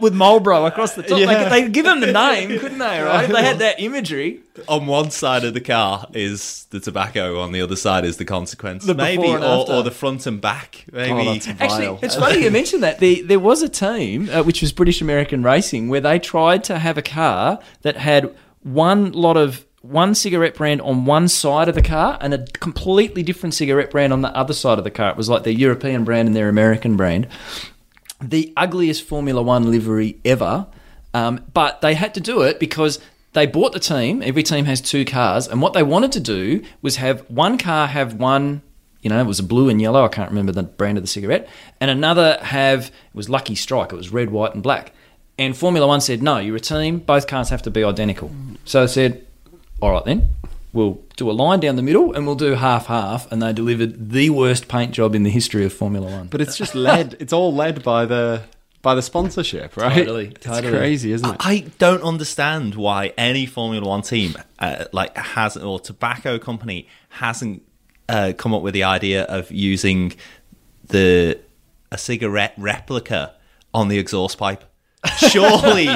with Marlboro across the top. Yeah. They could give them the name, couldn't they, right? If they had that imagery. On one side of the car is the tobacco, on the other side is the consequence. Or the front and back, maybe. Oh, that's vile. Actually, it's funny you mentioned that. There was a team, which was British American Racing, where they tried to have a car that had one cigarette brand on one side of the car and a completely different cigarette brand on the other side of the car. It was like their European brand and their American brand. The ugliest Formula One livery ever. But they had to do it because they bought the team. Every team has two cars. And what they wanted to do was have one car have one, you know, it was a blue and yellow. I can't remember the brand of the cigarette. And another it was Lucky Strike. It was red, white and black. And Formula One said, no, you're a team. Both cars have to be identical. So they said, all right, then, we'll do a line down the middle and we'll do half-half, and they delivered the worst paint job in the history of Formula One. But it's just led. It's all led by the sponsorship, right? Totally. It's crazy, isn't it? I don't understand why any Formula One team or tobacco company hasn't come up with the idea of using a cigarette replica on the exhaust pipe. Surely...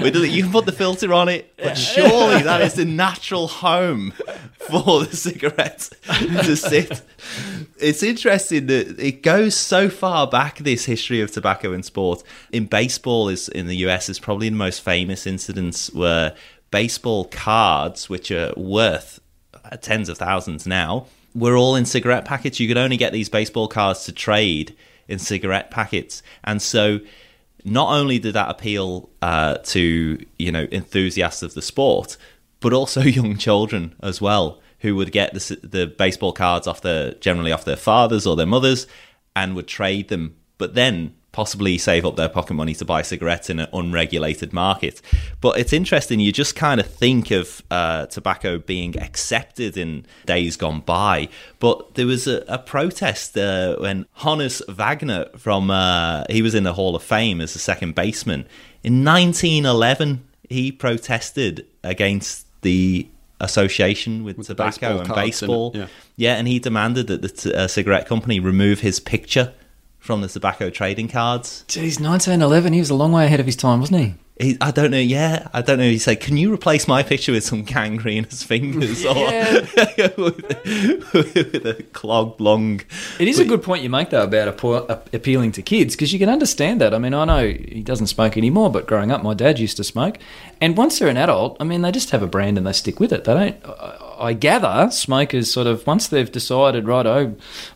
You can put the filter on it, but surely that is the natural home for the cigarette to sit. It's interesting that it goes so far back, this history of tobacco in sport. In baseball, in the US, is probably the most famous incidents where baseball cards, which are worth tens of thousands now, were all in cigarette packets. You could only get these baseball cards to trade in cigarette packets. And so... not only did that appeal to, you know, enthusiasts of the sport, but also young children as well, who would get the baseball cards generally off their fathers or their mothers, and would trade them, but then possibly save up their pocket money to buy cigarettes in an unregulated market. But it's interesting, you just kind of think of tobacco being accepted in days gone by, but there was a protest when Hannes Wagner he was in the Hall of Fame as a second baseman. In 1911, he protested against the association with tobacco and baseball. Yeah, and he demanded that the cigarette company remove his picture from the tobacco trading cards. Geez, 1911, he was a long way ahead of his time, wasn't he? I don't know. He said, can you replace my picture with some gangrenous fingers or with a clogged lung? It is a good point you make, though, about appealing to kids, because you can understand that. I mean, I know he doesn't smoke anymore, but growing up, my dad used to smoke. And once they're an adult, I mean, they just have a brand and they stick with it. They don't... I gather smokers sort of, once they've decided, right,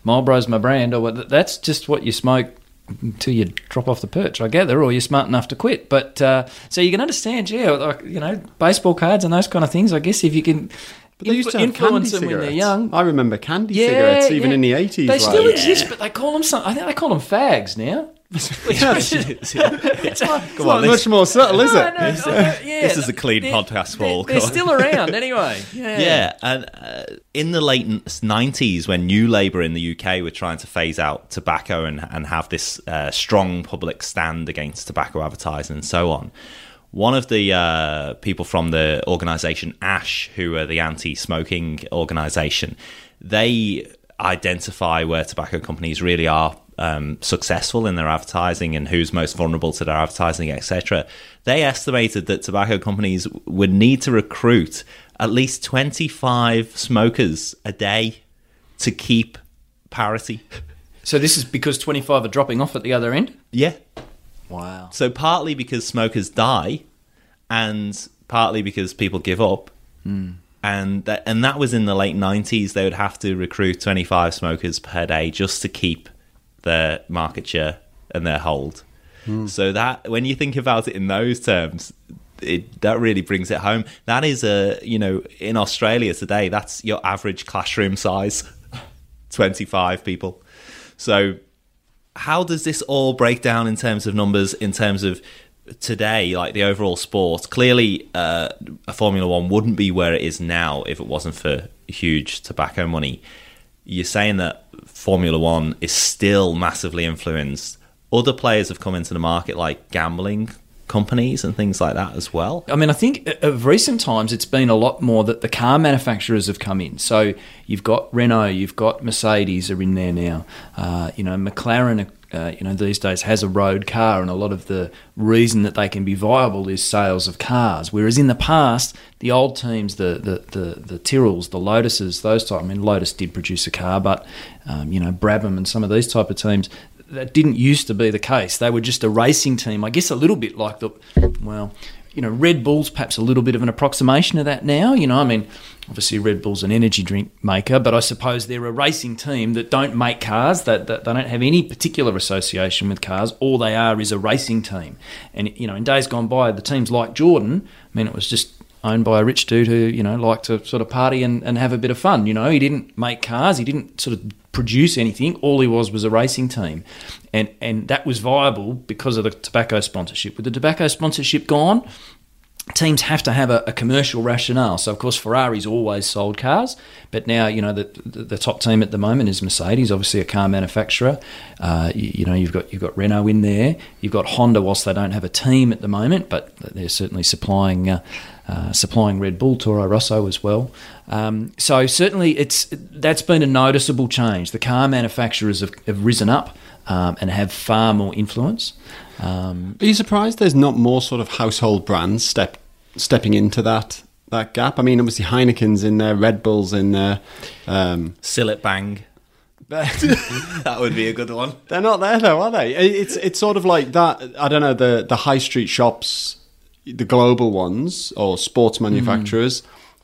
Marlboro's my brand, or that's just what you smoke until you drop off the perch, I gather, or you're smart enough to quit. But so you can understand, baseball cards and those kind of things, I guess, if you can... But they used to have influence them when they're young. I remember candy cigarettes even in the 80s. They still exist, but they call them I think they call them fags now. It's much more subtle, is it? This is a clean podcast, Paul. They're still around anyway. Yeah. And in the late 90s, when New Labour in the UK were trying to phase out tobacco and have this strong public stand against tobacco advertising and so on, one of the people from the organisation ASH, who are the anti-smoking organisation, they identify where tobacco companies really are successful in their advertising and who's most vulnerable to their advertising, etc. They estimated that tobacco companies would need to recruit at least 25 smokers a day to keep parity. So this is because 25 are dropping off at the other end? Yeah. Wow. So partly because smokers die and partly because people give up. Mm. And that was in the late 90s. They would have to recruit 25 smokers per day just to keep their market share and their hold. So that, when you think about it in those terms, that really brings it home. That is a, you know, in Australia today, that's your average classroom size, 25 people. So how does this all break down in terms of numbers, in terms of today, like the overall sport? Clearly, a Formula One wouldn't be where it is now if it wasn't for huge tobacco money. You're saying that Formula One is still massively influenced. Other players have come into the market, like gambling companies and things like that as well. I mean, I think of recent times it's been a lot more that the car manufacturers have come in. So you've got Renault, you've got Mercedes are in there now. You know, McLaren, you know, these days has a road car, and a lot of the reason that they can be viable is sales of cars. Whereas in the past, the old teams, the Tyrrells, the Lotuses, those type. I mean, Lotus did produce a car, but you know, Brabham and some of these type of teams. That didn't used to be the case. They were just a racing team, I guess, a little bit like the, well, you know, Red Bull's perhaps a little bit of an approximation of that now. You know, I mean, obviously Red Bull's an energy drink maker, but I suppose they're a racing team that don't make cars, that they don't have any particular association with cars. All they are is a racing team. And, you know, in days gone by, the teams like Jordan, I mean, it was just owned by a rich dude who, you know, liked to sort of party and have a bit of fun. You know, he didn't make cars, he didn't sort of produce anything. All he was a racing team, and that was viable because of the tobacco sponsorship. With the tobacco sponsorship gone, teams have to have a commercial rationale. So of course Ferrari's always sold cars, but now, you know, the top team at the moment is Mercedes, obviously a car manufacturer. You know, you've got Renault in there, you've got Honda, whilst they don't have a team at the moment, but they're certainly supplying supplying Red Bull, Toro Rosso as well. So certainly that's been a noticeable change. The car manufacturers have risen up and have far more influence. Are you surprised there's not more sort of household brands stepping into that gap? I mean, obviously Heineken's in there, Red Bull's in there. Sillet Bang. That would be a good one. They're not there though, are they? It's sort of like that, I don't know, the high street shops, the global ones or sports manufacturers.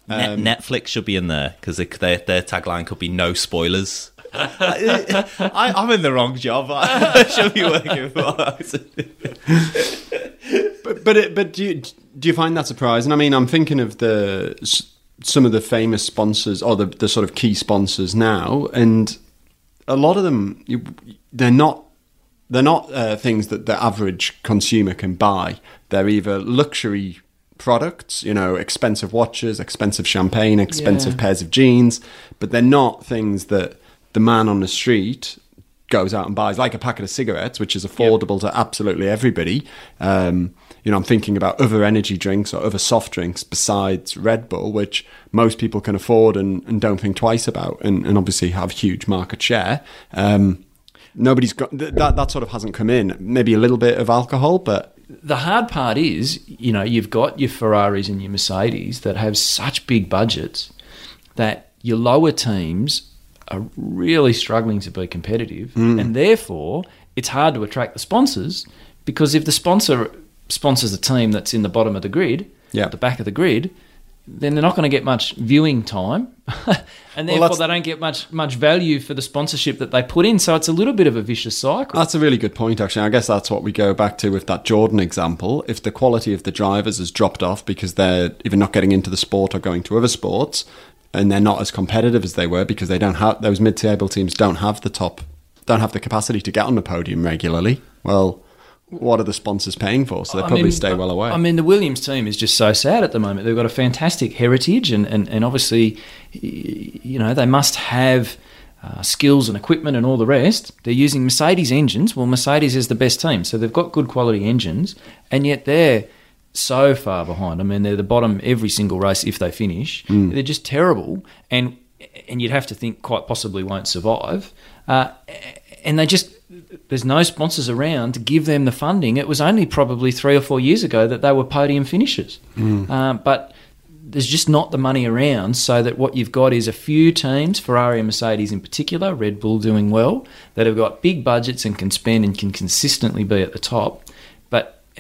Netflix should be in there because their tagline could be no spoilers. I'm in the wrong job. I should be working for. But do you find that surprising? I mean, I'm thinking of some of the famous sponsors or the sort of key sponsors now, and a lot of them they're not things that the average consumer can buy. They're either luxury products, you know, expensive watches, expensive champagne, expensive pairs of jeans, but they're not things that the man on the street goes out and buys, like a packet of cigarettes, which is affordable to absolutely everybody. You know, I'm thinking about other energy drinks or other soft drinks besides Red Bull, which most people can afford and don't think twice about, and obviously have huge market share. Nobody's got that sort of hasn't come in. Maybe a little bit of alcohol, but the hard part is, you know, you've got your Ferraris and your Mercedes that have such big budgets that your lower teams are really struggling to be competitive, and therefore it's hard to attract the sponsors, because if the sponsor sponsors a team that's in the bottom of the grid, at the back of the grid, then they're not going to get much viewing time, and therefore they don't get much value for the sponsorship that they put in. So it's a little bit of a vicious cycle. That's a really good point, actually. I guess that's what we go back to with that Jordan example. If the quality of the drivers has dropped off because they're either not getting into the sport or going to other sports, and they're not as competitive as they were because they don't have those mid-table teams don't have the capacity to get on the podium regularly. Well, what are the sponsors paying for? So they probably stay well away. I mean, the Williams team is just so sad at the moment. They've got a fantastic heritage, and obviously, you know, they must have skills and equipment and all the rest. They're using Mercedes engines. Well, Mercedes is the best team, so they've got good quality engines, and yet they're so far behind. I mean, they're the bottom every single race if they finish. They're just terrible, and you'd have to think quite possibly won't survive. And they just... there's no sponsors around to give them the funding. It was only probably 3 or 4 years ago that they were podium finishers. But there's just not the money around, so that what you've got is a few teams, Ferrari and Mercedes in particular, Red Bull doing well, that have got big budgets and can spend and can consistently be at the top.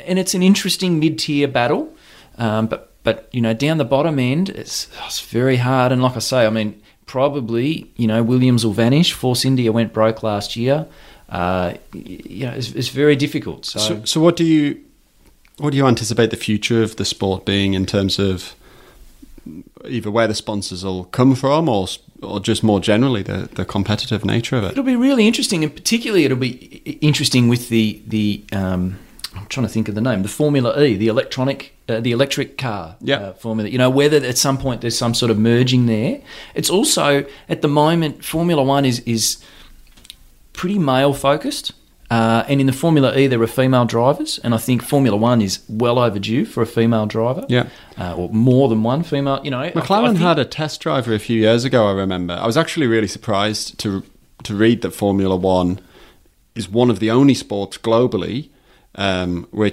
And it's an interesting mid-tier battle, but you know, down the bottom end, it's very hard. And like I say, I mean, probably, you know, Williams will vanish. Force India went broke last year. it's very difficult. So what do you anticipate the future of the sport being in terms of either where the sponsors will come from or just more generally the competitive nature of it? It'll be really interesting, and particularly it'll be interesting with the I'm trying to think of the name, the Formula E, the electric car formula. You know, whether at some point there's some sort of merging there. It's also, at the moment, Formula One is pretty male-focused. And in the Formula E, there are female drivers. And I think Formula One is well overdue for a female driver. Yeah. Or more than one female, you know. McLaren had a test driver a few years ago, I remember. I was actually really surprised to read that Formula One is one of the only sports globally where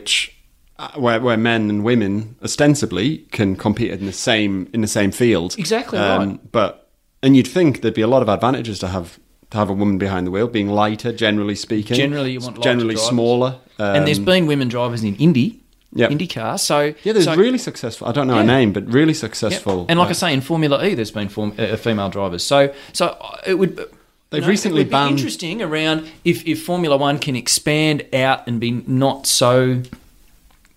men and women ostensibly can compete in the same field. Exactly right. And you'd think there'd be a lot of advantages to have a woman behind the wheel, being lighter, generally speaking. Generally, you want lighter drivers. Smaller. And there's been women drivers in Indy. Yep. IndyCar. So yeah, there's really successful. I don't know her name, but really successful. Yep. And like I say, in Formula E, there's been female drivers. So it would. They've recently banned. Interesting around if Formula One can expand out and be not so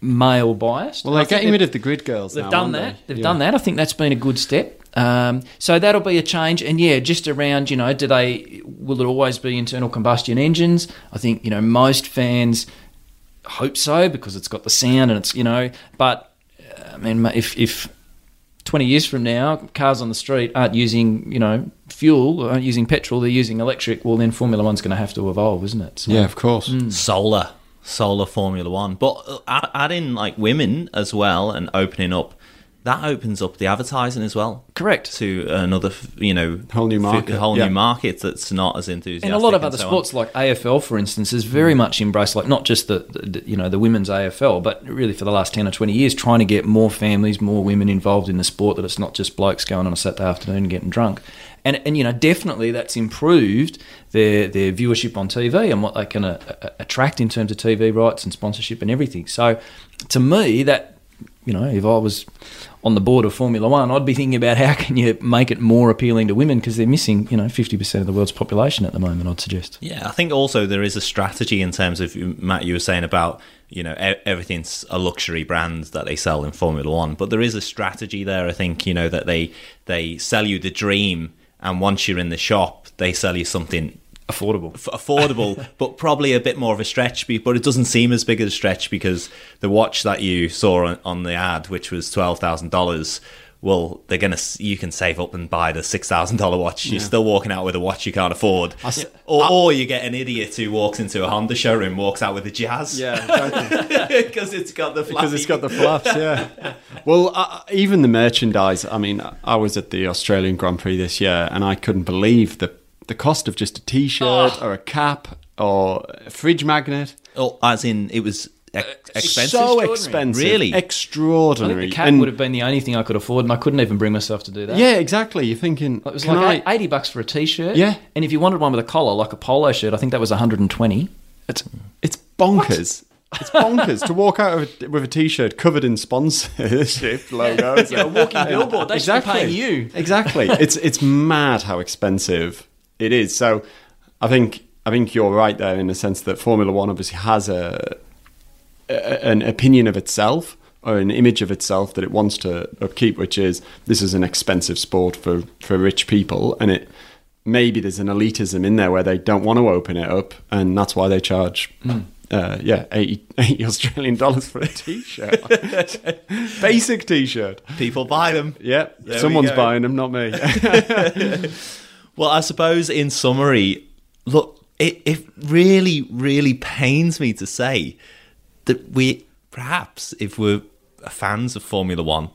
male biased. Well, they're getting rid of the grid girls. They've done that. They've done that. I think that's been a good step. So that'll be a change. And yeah, just around, you know, will it always be internal combustion engines? I think, you know, most fans hope so because it's got the sound and it's, you know, but I mean, if 20 years from now, cars on the street aren't using, you know, fuel, or aren't using petrol, they're using electric, well, then Formula One's going to have to evolve, isn't it? So, yeah, of course. Solar Formula One. But adding, like, women as well and opening up, that opens up the advertising as well. Correct. To another, you know... whole new market. New market that's not as enthusiastic. And a lot of other sports like AFL, for instance, has very much embraced, like, not just the women's AFL, but really for the last 10 or 20 years, trying to get more families, more women involved in the sport, that it's not just blokes going on a Saturday afternoon and getting drunk. And you know, definitely that's improved their viewership on TV and what they can attract in terms of TV rights and sponsorship and everything. So, to me, that... You know, if I was on the board of Formula One, I'd be thinking about how can you make it more appealing to women, because they're missing, you know, 50% of the world's population at the moment, I'd suggest. Yeah, I think also there is a strategy in terms of, Matt, you were saying about, you know, everything's a luxury brand that they sell in Formula One, but there is a strategy there, I think, you know, that they sell you the dream, and once you're in the shop, they sell you something affordable but probably a bit more of a stretch, but it doesn't seem as big of a stretch, because the watch that you saw on the ad, which was $12,000, well, you can save up and buy the $6,000 watch. You're still walking out with a watch you can't afford, or you get an idiot who walks into a Honda showroom, walks out with a Jazz, exactly. because it's got the flaps. Yeah. Well, even the merchandise. I mean, I was at the Australian Grand Prix this year, and I couldn't believe the cost of just a T-shirt or a cap or a fridge magnet. Oh, as in it was expensive? So expensive. Really? Extraordinary. I think the cap would have been the only thing I could afford, and I couldn't even bring myself to do that. Yeah, exactly. You're thinking... It was like $80 for a T-shirt. Yeah. And if you wanted one with a collar, like a polo shirt, I think that was $120. It's bonkers. What? It's bonkers to walk out with a T-shirt covered in sponsorship logos. Yeah, a walking billboard. They should be paying you. Exactly. It's mad how expensive... it is. So I think you're right there, in the sense that Formula One obviously has an opinion of itself, or an image of itself that it wants to upkeep, which is this is an expensive sport for rich people, and it maybe there's an elitism in there where they don't want to open it up, and that's why they charge $80 for a T-shirt. Basic T-shirt. People buy them. Yeah, someone's buying them, not me. Well, I suppose in summary, look, it really, really pains me to say that we, perhaps, if we're fans of Formula One,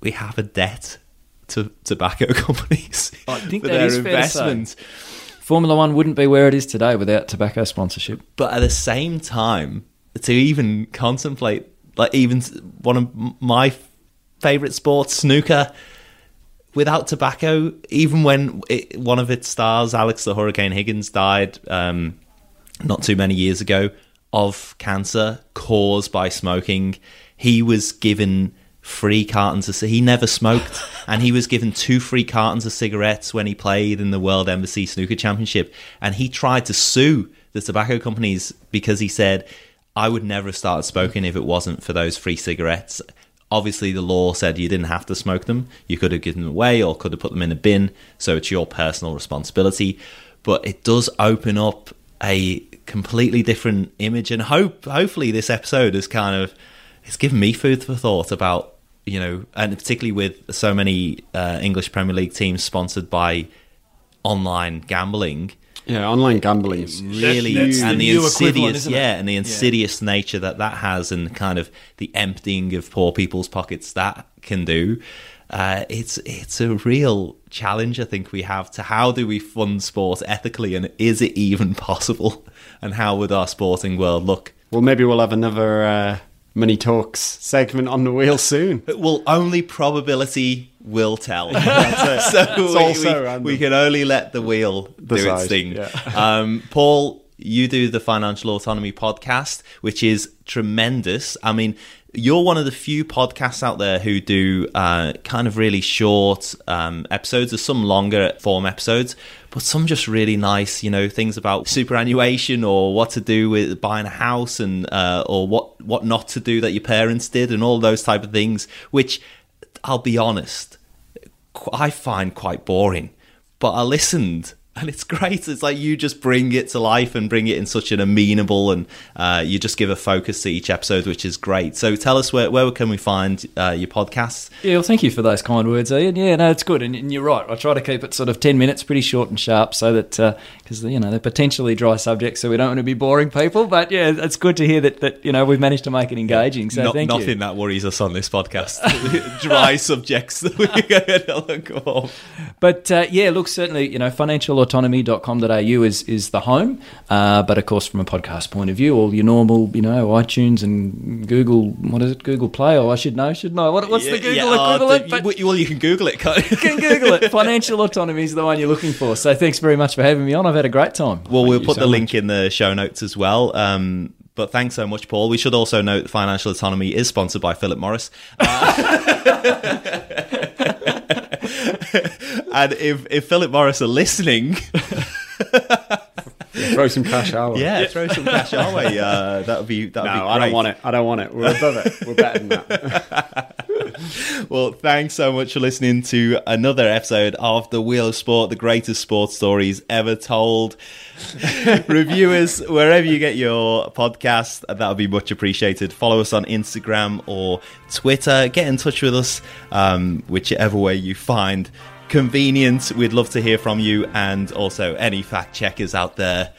we have a debt to tobacco companies for their investment. Formula One wouldn't be where it is today without tobacco sponsorship. But at the same time, to even contemplate, like even one of my favourite sports, snooker, without tobacco, even when one of its stars, Alex the Hurricane Higgins, died not too many years ago of cancer caused by smoking, he was given free cartons. He never smoked, and he was given 2 free cartons of cigarettes when he played in the World Embassy Snooker Championship. And he tried to sue the tobacco companies, because he said, I would never have started smoking if it wasn't for those free cigarettes. Obviously, the law said you didn't have to smoke them. You could have given them away or could have put them in a bin. So it's your personal responsibility. But it does open up a completely different image. And hopefully this episode has kind of, it's given me food for thought about, you know, and particularly with so many English Premier League teams sponsored by online gambling. Yeah, online gambling is really, and the insidious nature that has, and kind of the emptying of poor people's pockets that can do. It's a real challenge, I think, we have to how do we fund sport ethically, and is it even possible? And how would our sporting world look? Well, maybe we'll have another Money Talks segment on the wheel soon. Well, only probability will tell. That's it. So we can only let the wheel do its thing. Yeah. Paul, you do the Financial Autonomy podcast, which is tremendous. I mean, you're one of the few podcasts out there who do kind of really short episodes, or some longer form episodes, but some just really nice, you know, things about superannuation or what to do with buying a house, and or what not to do that your parents did, and all those type of things, which, I'll be honest, I find quite boring. But I listened, and it's great. It's like you just bring it to life and bring it in such an amenable, and you just give a focus to each episode, which is great. So tell us where can we find your podcasts? Yeah, well, thank you for those kind words, Ian. Yeah, no, it's good. And you're right. I try to keep it sort of 10 minutes, pretty short and sharp, so that, because, you know, they're potentially dry subjects, so we don't want to be boring people. But yeah, it's good to hear that you know, we've managed to make it engaging. So nothing that worries us on this podcast. Dry subjects that we go on. But yeah, look, certainly, you know, financialautonomy.com.au is the home, but of course from a podcast point of view, all your normal, you know, iTunes and Google, what is it, Google Play, or I should know, shouldn't I? What's the Google equivalent? Well, you can Google it, can't you? You can Google it. Financial Autonomy is the one you're looking for. So thanks very much for having me on. I've had a great time. Well, we'll put the link in the show notes as well. But thanks so much, Paul. We should also note that Financial Autonomy is sponsored by Philip Morris. And if Philip Morris are listening, throw some cash our way. Yeah, throw some cash our way. That'd be great. I don't want it. We're above it. We're better than that. Well, thanks so much for listening to another episode of The Wheel of Sport, the greatest sports stories ever told. Review us wherever you get your podcast. That would be much appreciated. Follow us on Instagram or Twitter. Get in touch with us, whichever way you find convenient. We'd love to hear from you, and also any fact checkers out there,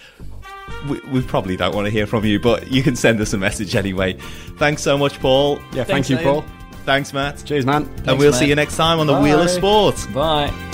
we probably don't want to hear from you, but you can send us a message anyway. Thanks so much, Paul. Yeah, thank you, Paul. Thanks, Matt. Cheers, man. And we'll see you next time on The Wheel of Sport. Bye.